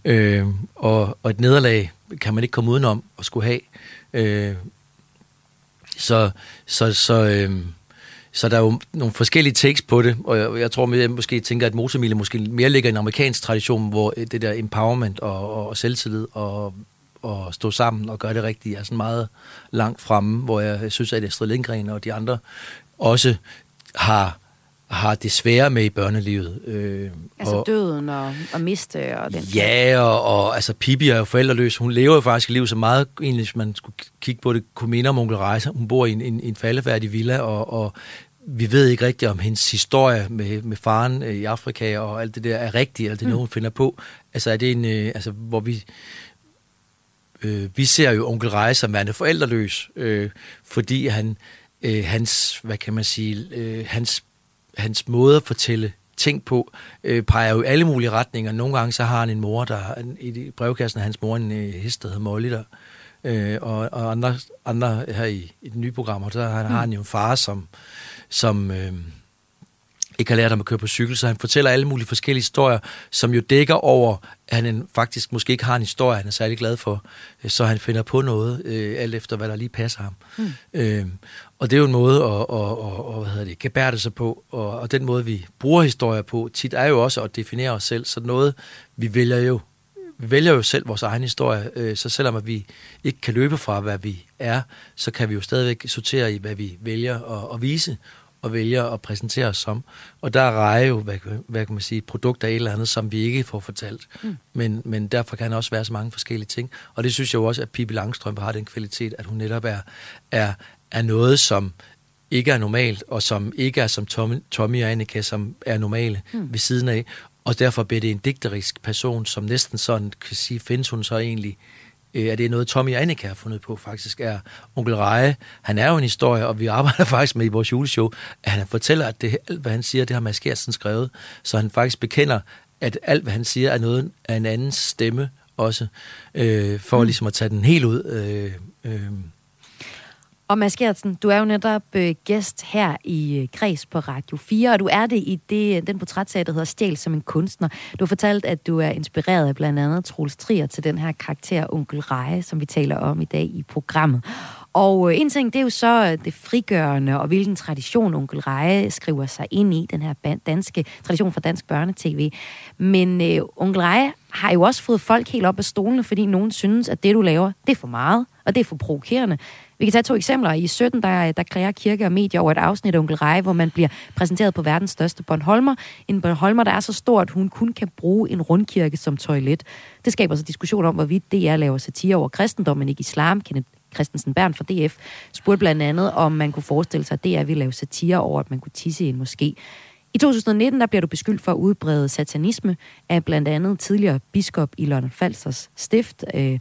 øh, og, og et nederlag kan man ikke komme udenom at skulle have, øh, Så, så, så, øhm, så der er jo nogle forskellige takes på det, og jeg, jeg tror, jeg måske tænker, at Motormille måske mere ligger i en amerikansk tradition, hvor det der empowerment og, og, og selvtillid og, og stå sammen og gøre det rigtige er sådan meget langt fremme, hvor jeg synes, at Astrid Lindgren og de andre også har, har det svære med i børnelivet. Øh, altså og, døden og, og miste og den. Ja, og, og altså Pippi er jo forældreløs. Hun lever jo faktisk et liv, så meget egentlig, hvis man skulle kigge på det, kunne minde om Onkel Reje. Hun bor i en, en, en faldefærdig villa, og, og vi ved ikke rigtigt, om hendes historie med, med faren i Afrika og alt det der er rigtigt, eller det er noget, hun finder på. Altså er det en, øh, altså hvor vi... Øh, vi ser jo Onkel Reje som værende forældreløs, øh, fordi han, øh, hans, hvad kan man sige, øh, hans hans måde at fortælle ting på, øh, peger jo i alle mulige retninger. Nogle gange så har han en mor, der i brevkassen af hans mor en øh, hest, der hedder Molly, der, øh, og, og andre, andre her i, i den nye program, og så har, mm. har han jo en far, som, som øh, ikke har lært ham at køre på cykel, så han fortæller alle mulige forskellige historier, som jo dækker over, at han faktisk måske ikke har en historie, han er særlig glad for, så han finder på noget, øh, alt efter hvad der lige passer ham. Mm. Øh, Og det er jo en måde at, at, at, hvad hedder det, gebærde sig på, og, og den måde, vi bruger historier på, tit er jo også at definere os selv. Så noget, vi vælger jo, vi vælger jo selv vores egen historie, så selvom at vi ikke kan løbe fra, hvad vi er, så kan vi jo stadigvæk sortere i, hvad vi vælger at, at vise. og vælger at præsentere os som. Og der er jo, hvad, hvad kan man sige, produkter af et eller andet, som vi ikke får fortalt. Mm. Men, men derfor kan der også være så mange forskellige ting. Og det synes jeg jo også, at Pippi Langstrømpe har den kvalitet, at hun netop er, er, er noget, som ikke er normalt, og som ikke er som Tommy, Tommy og Annika, som er normale mm. ved siden af. Og derfor bliver det en digterisk person, som næsten sådan kan sige, findes hun så egentlig? Er det noget, Tommy og Annika har fundet på, faktisk er Onkel Reje. Han er jo en historie, og vi arbejder faktisk med i vores juleshow, at han fortæller, at det, alt, hvad han siger, det har Mads Geertsen skrevet. Så han faktisk bekender, at alt, hvad han siger, er noget af en andens stemme også, øh, for mm. ligesom at tage den helt ud. Øh, øh. Og Mads Geertsen, du er jo netop øh, gæst her i Kreds på Radio fire, og du er det i det, den portrætserie, der hedder Stjæl som en kunstner. Du har fortalt, at du er inspireret af blandt andet Troels Trier til den her karakter Onkel Reje, som vi taler om i dag i programmet. Og øh, en ting, det er jo så det frigørende, og hvilken tradition Onkel Reje skriver sig ind i, den her danske tradition fra dansk børnetv. Men øh, Onkel Reje har jo også fået folk helt op af stolene, fordi nogen synes, at det, du laver, det er for meget, og det er for provokerende. Vi kan tage to eksempler. I sytten, der, der kreerer Kirke og Medier over et afsnit af Onkel Reje, hvor man bliver præsenteret på verdens største Bornholmer. En Bornholmer, der er så stor, at hun kun kan bruge en rundkirke som toilet. Det skaber så diskussion om, hvorvidt D R laver satire over kristendom, men ikke islam. Kenneth Christensen Bern fra D F spurgte blandt andet, om man kunne forestille sig, at D R ville lave satire over, at man kunne tisse i en moské. I to tusind nitten, der bliver du beskyldt for at udbrede satanisme af blandt andet tidligere biskop i Lolland-Falsters stift, øh,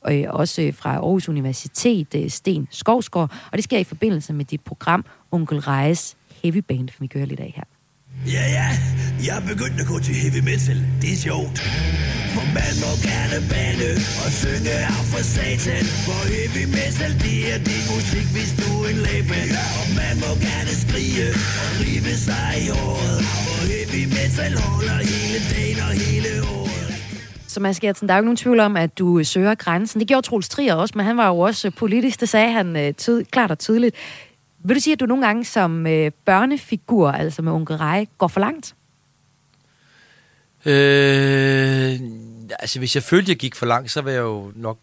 og også fra Aarhus Universitet, Sten Skovsgaard, og det sker i forbindelse med dit program Onkel Rejes Heavy Band, som vi kører lidt af her. Ja, ja, jeg er begyndt at gå til heavy metal, det er sjovt. For man må gerne bande og synge af for satan. For heavy metal, det er din musik, hvis du er en læband. Og man må gerne skrige og rive sig i håret. For heavy metal holder hele dagen og hele året. Så Mads Geertsen, der er jo ikke nogen tvivl om, at du søger grænsen. Det gjorde Troels Trier også, men han var jo også politisk, det sagde han tyd- klart og tydeligt. Vil du sige, at du nogle gange som øh, børnefigur, altså med Onkel Reje, går for langt? Øh, altså, hvis jeg følte, jeg gik for langt, så vil jeg jo nok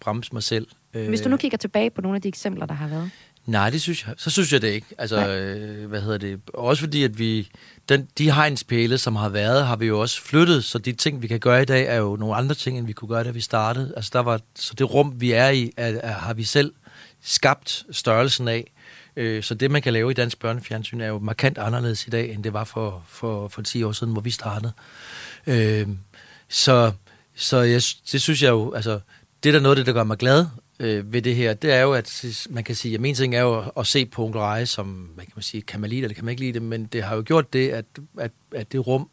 bremse mig selv. Hvis du nu kigger tilbage på nogle af de eksempler, der har været? Nej, det synes jeg. Så synes jeg det ikke. Altså, øh, hvad hedder det? Også fordi, at vi... Den, de hegnspæle, som har været, har vi jo også flyttet, så de ting, vi kan gøre i dag, er jo nogle andre ting, end vi kunne gøre, da vi startede. Altså, der var, så det rum, vi er i, er, er, har vi selv skabt størrelsen af. Øh, så det, man kan lave i dansk børnefjernsyn, er jo markant anderledes i dag, end det var for, for, for ti år siden, hvor vi startede. Øh, så så jeg, det synes jeg jo, altså, det der noget det, der gør mig glad øh, ved det her, det er jo, at man kan sige, at min ting er jo at se på Onkel Reje, som, hvad kan man sige, kan man lide det, eller kan man ikke lide det, men det har jo gjort det, at, at, at det rum,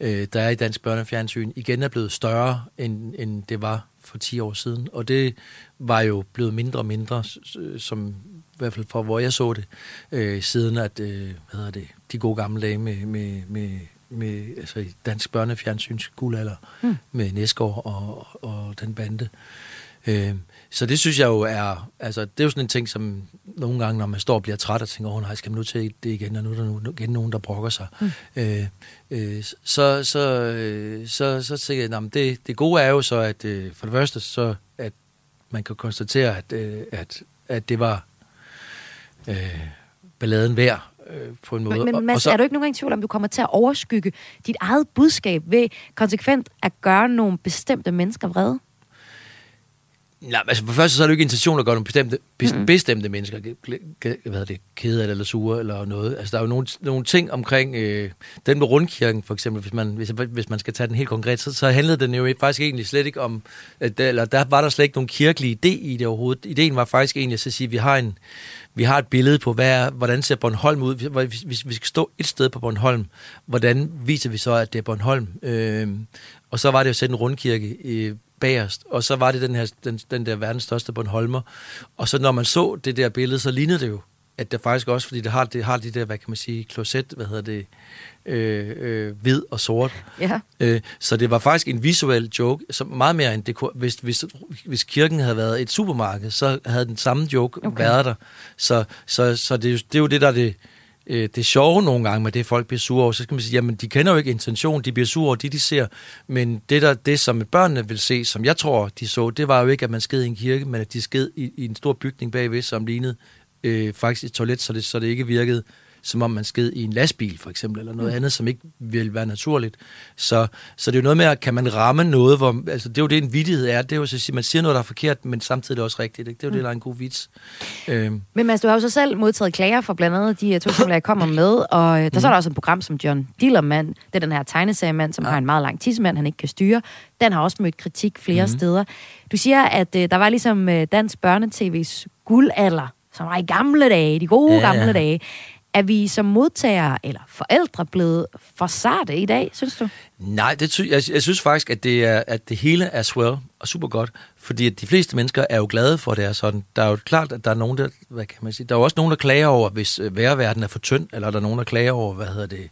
øh, der er i dansk børnefjernsyn, igen er blevet større, end, end det var for ti år siden, og det var jo blevet mindre og mindre, som i hvert fald fra hvor jeg så det, øh, siden at, øh, hvad hedder det, de gode gamle dage med, med, med, med altså dansk børnefjernsyns guldalder, mm. med Næsgaard og, og den bande. Øh, så det synes jeg jo er, altså det er jo sådan en ting, som nogle gange, når man står og bliver træt og tænker, åh nej, skal man nu til det igen, og nu er der igen nogen, der brokker sig. Mm. Øh, øh, så, så, øh, så, så tænker jeg, jamen, det, det gode er jo så, at øh, for det første, så at man kan konstatere, at, øh, at, at det var Øh, balladen værd øh, på en måde. Men Mads, så er du ikke nogen gang i tvivl om, du kommer til at overskygge dit eget budskab ved konsekvent at gøre nogle bestemte mennesker vrede? Nej, altså for først så er det jo ikke intention at gøre nogle bestemte, mm-hmm. bestemte mennesker hvad er det, kede af det, eller sure eller noget. Altså der er jo nogle, nogle ting omkring øh, den med rundkirken for eksempel, hvis man, hvis, hvis man skal tage den helt konkret, så, så handlede den jo faktisk egentlig slet ikke om, at, eller der var der slet ikke nogen kirkelige idé i det overhovedet. Ideen var faktisk egentlig at sige, at vi har en Vi har et billede på, hvad, hvordan ser Bornholm ud. Hvis vi skal stå et sted på Bornholm, hvordan viser vi så, at det er Bornholm? Øh, og så var det jo sætte en rundkirke øh, bagerst, og så var det den, her, den, den der verdens største Bornholmer. Og så når man så det der billede, så lignede det jo, at det faktisk også, fordi det har, det har de der, hvad kan man sige, kloset, hvad hedder det, øh, øh, hvid og sort. Ja. Øh, så det var faktisk en visuel joke, som meget mere end det kunne, hvis, hvis, hvis kirken havde været et supermarked, så havde den samme joke okay. været der. Så, så, så det, det er jo det, der det, øh, det sjove nogle gange med det, folk bliver sure over. Så skal man sige, jamen de kender jo ikke intention, de bliver sure over det, de ser. Men det, der, det som børnene vil se, som jeg tror, de så, det var jo ikke, at man sked i en kirke, men at de sked i, i en stor bygning bagved, som lignede Øh, faktisk et toilet, så det, så det ikke virkede som om man sked i en lastbil, for eksempel, eller noget mm. andet, som ikke vil være naturligt. Så, så det er jo noget med, at kan man ramme noget, hvor, altså det er jo det, en vittighed er, det er jo så at man siger noget, der er forkert, men samtidig er det også rigtigt, ikke? Det er jo mm. det, der er en god vits. Øhm. Men Mads, du har jo så selv modtaget klager for blandt andet de to, som jeg kommer med, og der mm. så er der også et program som John Dillermand, det er den her tegneseriemand, som ja. har en meget lang tissemand, han ikke kan styre. Den har også mødt kritik flere mm. steder. Du siger, at øh, der var ligesom øh, dansk børnetv's guldalder, som var i gamle dage, de gode ja, gamle ja. dage. Er vi som modtagere eller forældre blevet for sarte i dag, synes du? Nej, det ty- jeg, jeg synes faktisk, at det, er, at det hele er swell og super godt, fordi de fleste mennesker er jo glade for, at det er sådan. Der er jo klart, at der er nogen, der, hvad kan man sige, der er også nogen, der klager over, hvis vejrverden er for tynd, eller der er nogen, der klager over, hvad hedder det,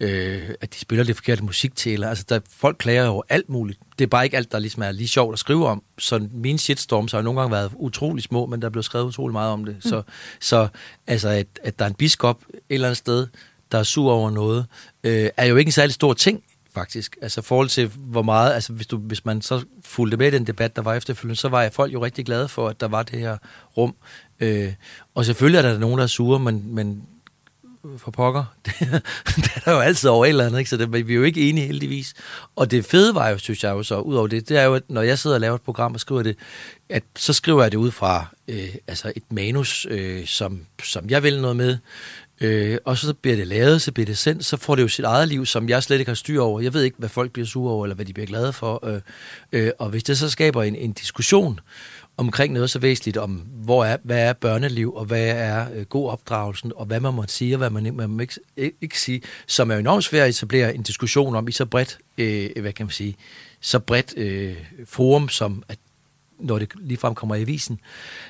øh, at de spiller det forkerte musik til, eller altså, der, folk klager over alt muligt. Det er bare ikke alt, der ligesom er lige sjovt at skrive om. Så mine shitstorms har jo nogle gange været utrolig små, men der er blevet skrevet utrolig meget om det. Mm. Så, så altså, at, at der er en biskop et eller andet sted, der er sur over noget, øh, er jo ikke en særlig stor ting, faktisk. Altså i forhold til, hvor meget, altså hvis, du, hvis man så fulgte med i den debat, der var efterfølgende, så var folk jo rigtig glade for, at der var det her rum. Øh, og selvfølgelig er der nogen, der er sure, men, men for pokker, det, det er der jo altid over et eller andet, ikke? Så det, vi er jo ikke enige heldigvis. Og det fede var jo, synes jeg jo så, ud over det, det er jo, at når jeg sidder og laver et program og skriver det, at så skriver jeg det ud fra øh, altså et manus, øh, som, som jeg vil noget med, Øh, og så bliver det lavet, så bliver det sendt, så får det jo sit eget liv, som jeg slet ikke har styr over. Jeg ved ikke, hvad folk bliver sure over, eller hvad de bliver glade for. Øh, øh, og hvis det så skaber en, en diskussion omkring noget så væsentligt, om hvor er, hvad er børneliv, og hvad er øh, god opdragelsen, og hvad man må sige, og hvad man, man må ikke, ikke sige, som er jo enormt svært at etablere en diskussion om i så bredt, øh, hvad kan man sige, så bredt øh, forum, som at når det ligefrem kommer i avisen,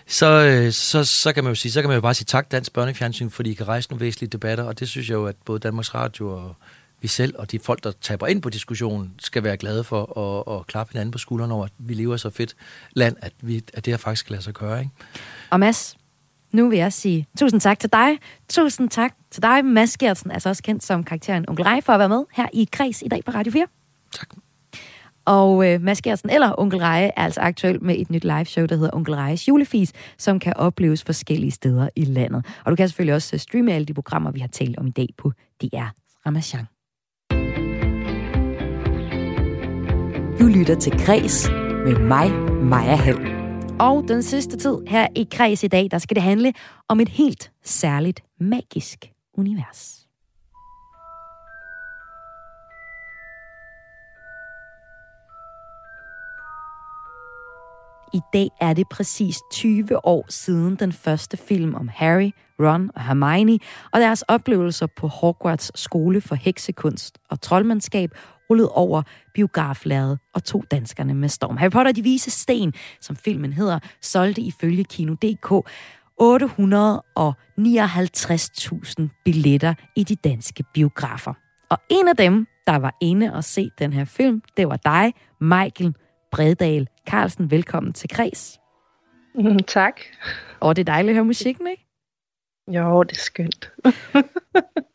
så, så, så, kan man jo sige, så kan man jo bare sige tak Dansk Børnefjernsyn, fordi I kan rejse nogle væsentlige debatter, og det synes jeg jo, at både Danmarks Radio og vi selv, og de folk, der taber ind på diskussionen, skal være glade for at, at klappe hinanden på skuldrene over, at vi lever så fedt land, at, vi, at det her faktisk kan lade sig gøre. Ikke? Og Mads, nu vil jeg sige tusind tak til dig. Tusind tak til dig, Mads Geertsen, altså også kendt som karakteren Onkel Reje, for at være med her i Kreds i dag på Radio fire. Tak. Og øh, Mads Geertsen eller Onkel Reje er altså aktuel med et nyt liveshow, der hedder Onkel Rejes Julefis, som kan opleves forskellige steder i landet. Og du kan selvfølgelig også streame alle de programmer, vi har talt om i dag på D R Ramasjang. Du lytter til Kreds med mig, Maja Holm. Og den sidste tid her i Kreds i dag, der skal det handle om et helt særligt magisk univers. I dag er det præcis tyve år siden den første film om Harry, Ron og Hermione og deres oplevelser på Hogwarts skole for heksekunst og troldmandskab rullede over biograflærredet og tog danskerne med storm. Harry Potter og de Vise Sten, som filmen hedder, solgte ifølge Kino punktum d k otte hundrede og nioghalvtreds tusind billetter i de danske biografer. Og en af dem, der var inde og se den her film, det var dig, Maiken Bredal Carlsen, velkommen til Kreds. Mm, tak. Og det er dejligt at høre musikken, ikke? Jo, det er skønt.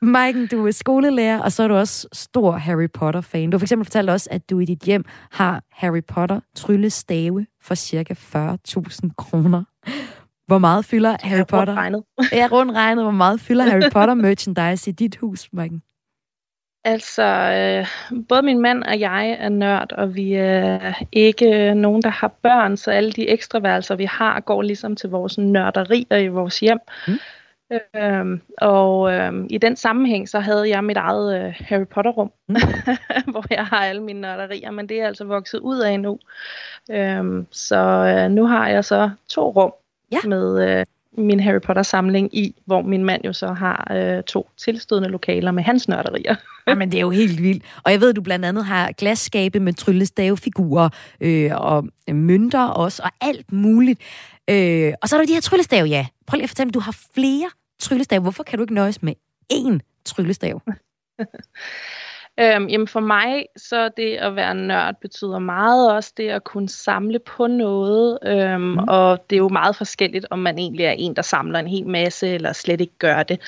Maiken, du er skolelærer, og så er du også stor Harry Potter-fan. Du har for eksempel fortalt også, at du i dit hjem har Harry Potter-tryllestave for cirka fyrre tusind kroner. Hvor meget fylder Harry Potter... Jeg har rundt regnet. Jeg rundt regnet. Hvor meget fylder Harry Potter-merchandise i dit hus, Maiken? Altså, øh, både min mand og jeg er nørd, og vi er ikke nogen, der har børn, så alle de ekstraværelser, vi har, går ligesom til vores nørderier i vores hjem. Mm. Øhm, og øhm, i den sammenhæng, så havde jeg mit eget øh, Harry Potter-rum, mm. hvor jeg har alle mine nørderier, men det er altså vokset ud af nu. Øhm, så øh, nu har jeg så to rum ja. med... Øh, min Harry Potter-samling i, hvor min mand jo så har øh, to tilstødende lokaler med hans nørderier. Jamen, det er jo helt vildt. Og jeg ved, du blandt andet har glasskabe med tryllestavefigurer øh, og mønter også, og alt muligt. Øh, og så er der de her tryllestave, ja. Prøv lige at fortælle mig, du har flere tryllestave. Hvorfor kan du ikke nøjes med én tryllestave? Øhm, jamen for mig, så det at være nørd betyder meget også det at kunne samle på noget, øhm, mm. og det er jo meget forskelligt, om man egentlig er en, der samler en hel masse, eller slet ikke gør det.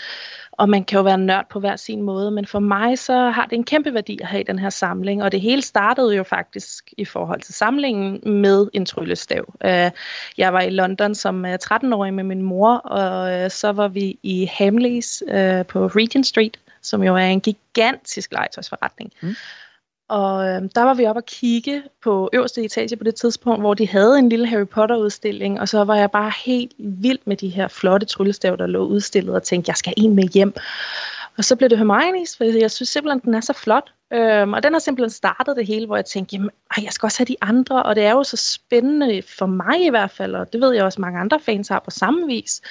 Og man kan jo være nørd på hver sin måde, men for mig så har det en kæmpe værdi at have den her samling. Og det hele startede jo faktisk i forhold til samlingen med en tryllestav. Jeg var i London som tretten-årig med min mor, og så var vi i Hamleys på Regent Street, som jo er en gigantisk legetøjsforretning. Mm. Og der var vi oppe og kigge på øverste etage på det tidspunkt, hvor de havde en lille Harry Potter-udstilling, og så var jeg bare helt vild med de her flotte tryllestav, der lå udstillet, og tænkte, jeg skal en med hjem. Og så blev det Hermione's, for jeg synes simpelthen, den er så flot. Øhm, og den har simpelthen startet det hele, hvor jeg tænkte, jamen, ej, jeg skal også have de andre, og det er jo så spændende for mig i hvert fald, og det ved jeg også, mange andre fans har på samme vis,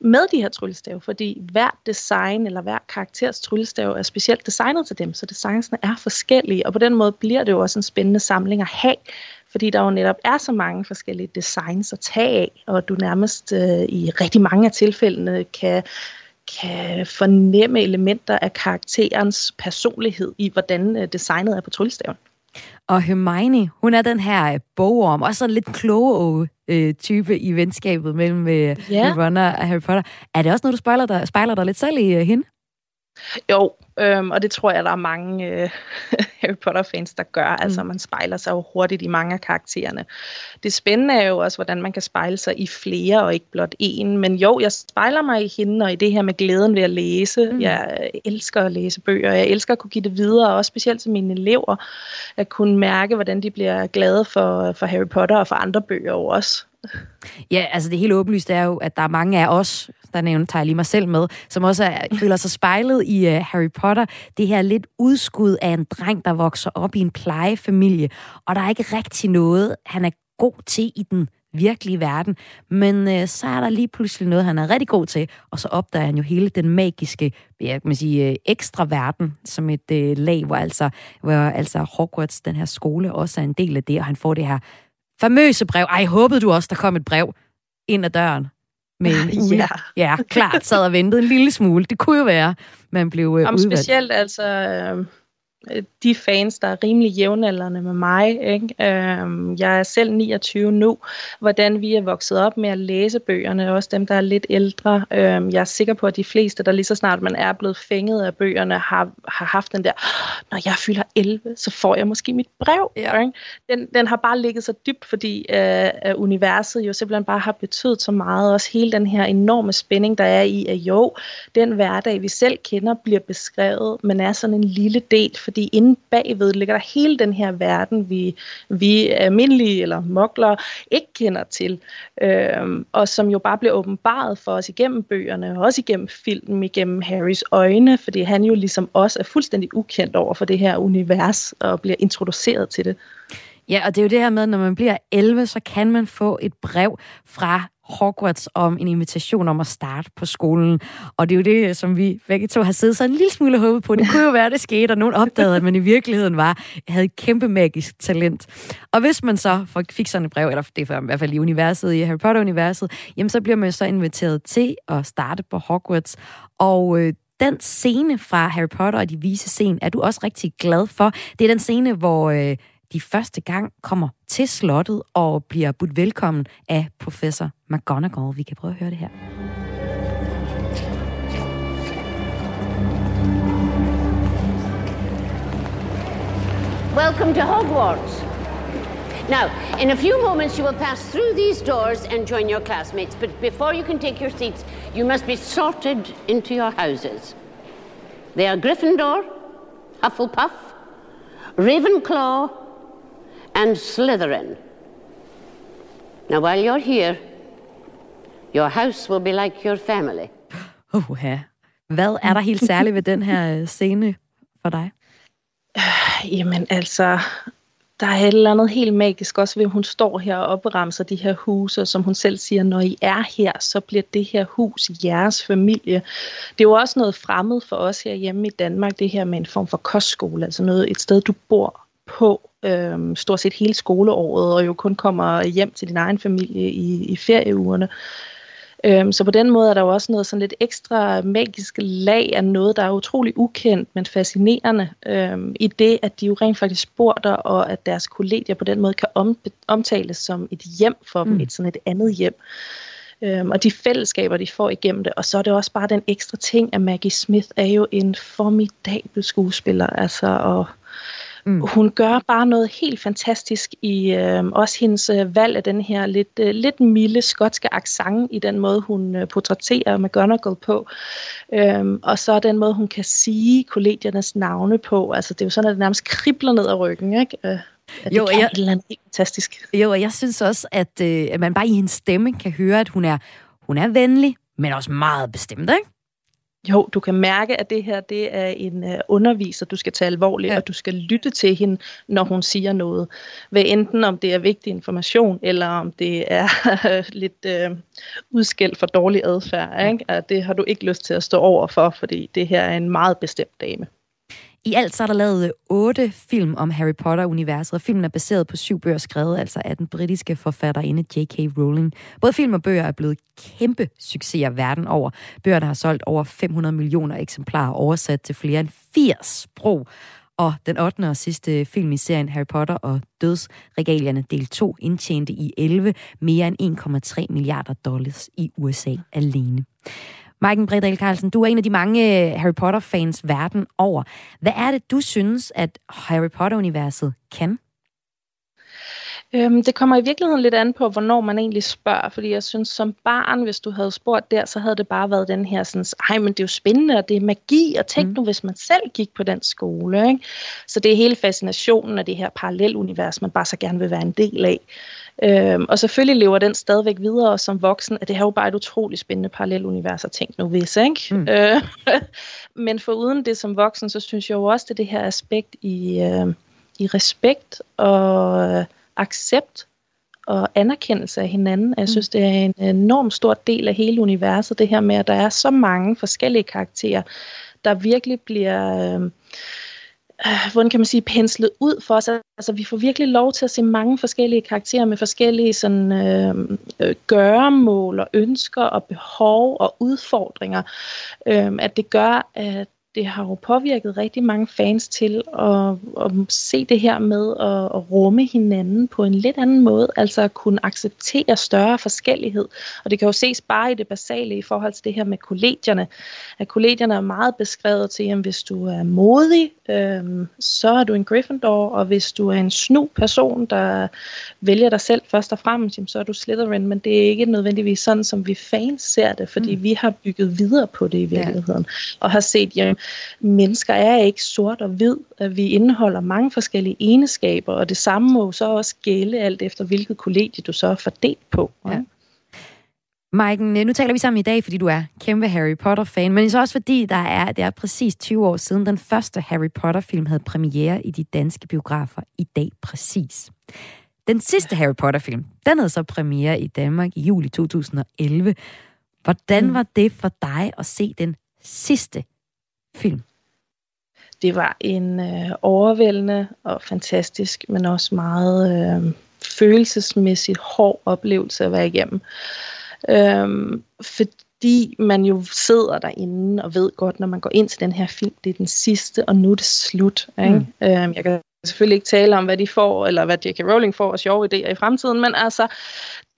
med de her tryllestave, fordi hvert design eller hver karakters tryllestave er specielt designet til dem, så designsene er forskellige, og på den måde bliver det jo også en spændende samling at have, fordi der jo netop er så mange forskellige designs at tage af, og du nærmest øh, i rigtig mange af tilfældene kan... kan fornemme elementer af karakterens personlighed i, hvordan designet er på tryllestaven. Og Hermione, hun er den her bogorm, også lidt kloge øh, type i venskabet mellem øh, yeah. Ron og Harry Potter. Er det også noget, du spejler dig, spejler dig lidt selv i øh, hende? Jo, øhm, og det tror jeg, der er mange øh, Harry Potter-fans, der gør. Altså, man spejler sig jo hurtigt i mange af karaktererne. Det spændende er jo også, hvordan man kan spejle sig i flere og ikke blot én. Men jo, jeg spejler mig i hende og i det her med glæden ved at læse. Mm. Jeg elsker at læse bøger. Jeg elsker at kunne give det videre, også specielt til mine elever. At kunne mærke, hvordan de bliver glade for, for Harry Potter og for andre bøger også. Ja, altså det helt åbenlyste er jo, at der er mange af os, der nævner, tager lige mig selv med, som også er, føler sig spejlet i uh, Harry Potter. Det her lidt udskud af en dreng, der vokser op i en plejefamilie, og der er ikke rigtig noget, han er god til i den virkelige verden, men uh, så er der lige pludselig noget, han er rigtig god til, og så opdager han jo hele den magiske, jeg kan sige, uh, ekstra verden, som et uh, lag, hvor altså, hvor altså Hogwarts, den her skole, også er en del af det, og han får det her famøse brev. Ej, håbede du også, der kom et brev ind ad døren? Men ja, ja, klart sad og ventede en lille smule. Det kunne jo være, man blev øh, udvalgt. Specielt altså øh, de fans, der er rimelig jævnaldrende med mig. Ikke? Øh, jeg er selv niogtyve nu. Hvordan vi er vokset op med at læse bøgerne, også dem, der er lidt ældre. Øh, jeg er sikker på, at de fleste, der lige så snart man er blevet fænget af bøgerne, har, har haft den der, når jeg fylder elleve, så får jeg måske mit brev. Ja. Ikke? Den, den har bare ligget så dybt, fordi øh, universet jo simpelthen bare har betydet så meget. Også hele den her enorme spænding, der er i, at jo, den hverdag, vi selv kender, bliver beskrevet, men er sådan en lille del, fordi inde bagved ligger der hele den her verden, vi, vi almindelige eller mugglere ikke kender til, øhm, og som jo bare bliver åbenbaret for os igennem bøgerne, også igennem filmen, igennem Harrys øjne, fordi han jo ligesom også er fuldstændig ukendt over for det her univers og bliver introduceret til det. Ja, og det er jo det her med, at når man bliver elleve, så kan man få et brev fra Hogwarts om en invitation om at starte på skolen. Og det er jo det, som vi begge to har siddet så en lille smule håbet på. Det kunne jo være, det skete, og nogen opdagede, at man i virkeligheden var, havde et kæmpe magisk talent. Og hvis man så fik sådan et brev, eller det er i hvert fald i universet, i Harry Potter-universet, jamen så bliver man så inviteret til at starte på Hogwarts. Og øh, den scene fra Harry Potter og de vise sten er du også rigtig glad for. Det er den scene, hvor øh, de første gang kommer til slottet og bliver budt velkommen af professor McGonagall. Vi kan prøve at høre det her. Welcome to Hogwarts. Now, in a few moments you will pass through these doors and join your classmates, but before you can take your seats, you must be sorted into your houses. They are Gryffindor, Hufflepuff, Ravenclaw, and Slytherin. Now, while you're here, your house will be like your family. Oha. Hvad er der helt særligt ved den her scene for dig? Øh, jamen altså, der er et eller andet helt magisk også ved, at hun står her og opramser de her huse, som hun selv siger, når I er her, så bliver det her hus jeres familie. Det er jo også noget fremmed for os herhjemme i Danmark, det her med en form for kostskole, altså noget, et sted, du bor på øhm, stort set hele skoleåret, og jo kun kommer hjem til din egen familie i, i ferieugerne. Øhm, så på den måde er der jo også noget sådan lidt ekstra magisk lag af noget, der er utrolig ukendt, men fascinerende, øhm, i det, at de jo rent faktisk bor der, og at deres kolleger på den måde kan om, omtales som et hjem for dem, mm. et sådan et andet hjem. Øhm, og de fællesskaber, de får igennem det, og så er det også bare den ekstra ting, at Maggie Smith er jo en formidabel skuespiller, altså, og Mm. hun gør bare noget helt fantastisk i øh, også hendes øh, valg af den her lidt, øh, lidt milde skotske accent i den måde, hun øh, portrætterer McGonagall på. Øhm, og så den måde, hun kan sige kollegiernes navne på. Altså, det er jo sådan, at det nærmest kribler ned ad ryggen, ikke? Øh, det jo, kan jeg, et eller andet helt fantastisk. Jo, og jeg synes også, at, øh, at man bare i hendes stemme kan høre, at hun er, hun er venlig, men også meget bestemt, ikke? Jo, du kan mærke, at det her, det er en øh, underviser, du skal tage alvorligt, ja. Og du skal lytte til hende, når hun siger noget. Hvad enten om det er vigtig information, eller om det er øh, lidt øh, udskældt for dårlig adfærd. Ikke? Og det har du ikke lyst til at stå over for, fordi det her er en meget bestemt dame. I alt så er der lavet otte film om Harry Potter-universet, og filmen er baseret på syv bøger skrevet altså af den britiske forfatterinde J K. Rowling. Både film og bøger er blevet kæmpe succeser verden over. Bøgerne har solgt over fem hundrede millioner eksemplarer, oversat til flere end firs sprog. Og den ottende og sidste film i serien Harry Potter og Dødsregalierne del to indtjente i elleve mere end en komma tre milliarder dollars i U S A alene. Maiken Bredal Carlsen, du er en af de mange Harry Potter-fans verden over. Hvad er det, du synes, at Harry Potter-universet kan? Øhm, det kommer i virkeligheden lidt an på, hvornår man egentlig spørger. Fordi jeg synes, som barn, hvis du havde spurgt der, så havde det bare været den her sådan, ej, men det er jo spændende, og det er magi, og tænk mm. nu, hvis man selv gik på den skole. Ikke? Så det er hele fascinationen af det her parallelunivers, man bare så gerne vil være en del af. Øhm, og selvfølgelig lever den stadigvæk videre som voksen, at det her jo bare et utroligt spændende parallelunivers at tænke nu hvis, ikke? Mm. Øh, men foruden det som voksen, så synes jeg jo også, det det her aspekt i, øh, i respekt og øh, accept og anerkendelse af hinanden. Jeg synes, det er en enorm stor del af hele universet, det her med, at der er så mange forskellige karakterer, der virkelig bliver... Øh, hvordan kan man sige, penslet ud for os. Altså, vi får virkelig lov til at se mange forskellige karakterer med forskellige sådan, øh, gøremål og ønsker og behov og udfordringer. Øh, at det gør, at det har jo påvirket rigtig mange fans til at, at se det her med at, at rumme hinanden på en lidt anden måde, altså at kunne acceptere større forskellighed. Og det kan jo ses bare i det basale i forhold til det her med kollegierne. At kollegierne er meget beskrevet til, at hvis du er modig, øhm, så er du en Gryffindor, og hvis du er en snu person, der vælger dig selv først og fremmest, så er du Slytherin, men det er ikke nødvendigvis sådan, som vi fans ser det, fordi mm. vi har bygget videre på det i virkeligheden, ja. Og har set, jamen, mennesker er ikke sort og hvid. Vi indeholder mange forskellige egenskaber, og det samme må så også gælde alt efter, hvilket kollegie du så er fordelt på. Ja. Maiken, nu taler vi sammen i dag, fordi du er kæmpe Harry Potter-fan, men så også fordi, der er, det er præcis tyve år siden, den første Harry Potter-film havde premiere i de danske biografer i dag præcis. Den sidste Harry Potter-film, den havde så premiere i Danmark i juli to tusind og elleve. Hvordan var det for dig at se den sidste film? Det var en øh, overvældende og fantastisk, men også meget øh, følelsesmæssigt hård oplevelse at være igennem. Øhm, fordi man jo sidder derinde og ved godt, når man går ind til den her film, det er den sidste, og nu er det slut. Ikke? Mm. Øhm, jeg kan selvfølgelig ikke tale om, hvad de får, eller hvad J K. Rowling får og sjove idéer i fremtiden, men altså,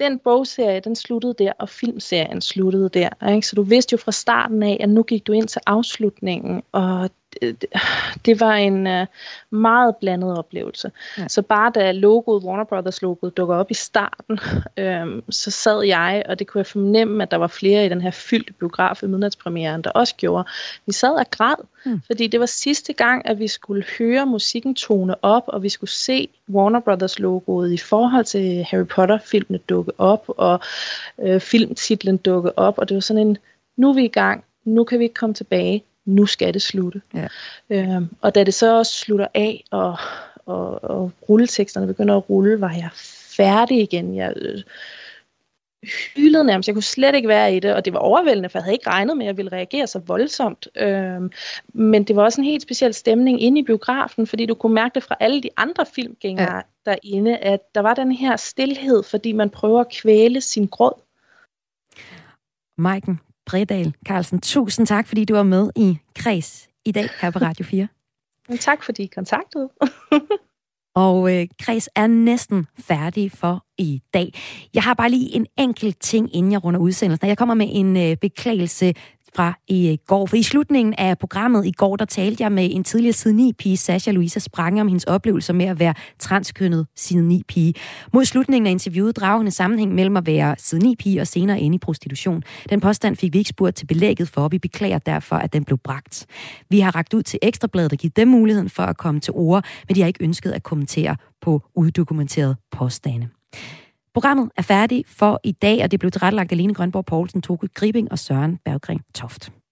den bogserie, den sluttede der, og filmserien sluttede der. Ikke? Så du vidste jo fra starten af, at nu gik du ind til afslutningen, og det, det var en uh, meget blandet oplevelse. Ja. Så bare da logoet, Warner Brothers logoet, dukker op i starten, øhm, så sad jeg, og det kunne jeg fornemme, at der var flere i den her fyldte biograf i midnatspremieren, der også gjorde. Vi sad og græd, mm. fordi det var sidste gang, at vi skulle høre musikken tone op, og vi skulle se Warner Brothers logoet i forhold til Harry Potter-filmene dukke op, og øh, filmtitlen dukke op, og det var sådan en, nu er vi i gang, nu kan vi ikke komme tilbage, nu skal det slutte. Ja. Øhm, og da det så også slutter af, og, og, og rulleteksterne begynder at rulle, var jeg færdig igen. Jeg øh, hylede nærmest. Jeg kunne slet ikke være i det, og det var overvældende, for jeg havde ikke regnet med, at jeg ville reagere så voldsomt. Øhm, men det var også en helt speciel stemning inde i biografen, fordi du kunne mærke det fra alle de andre filmgængere, ja. Derinde, at der var den her stilhed, fordi man prøver at kvæle sin gråd. Maiken Bredal Carlsen, tusind tak, fordi du var med i Kreds i dag her på Radio fire. Tak, fordi I kontaktede. Og øh, Kreds er næsten færdig for i dag. Jeg har bare lige en enkelt ting, inden jeg runder udsendelsen. Jeg kommer med en øh, beklagelse fra i går. For i slutningen af programmet i går, der talte jeg med en tidligere side ni-pige, Sasha Luisa Sprange, om hendes oplevelser med at være transkønnet side ni-pige. Mod slutningen af interviewet drager hun en sammenhæng mellem at være side ni-pige og senere ende i prostitution. Den påstand fik vi ikke spurgt til belægget for, og vi beklager derfor, at den blev bragt. Vi har rakt ud til Ekstrabladet og givet dem muligheden for at komme til ord, men de har ikke ønsket at kommentere på uddokumenterede påstande. Programmet er færdigt for i dag, og det blev tilrettelagt af Lene Grønborg Poulsen, Toke Gribing og Søren Berggren Toft.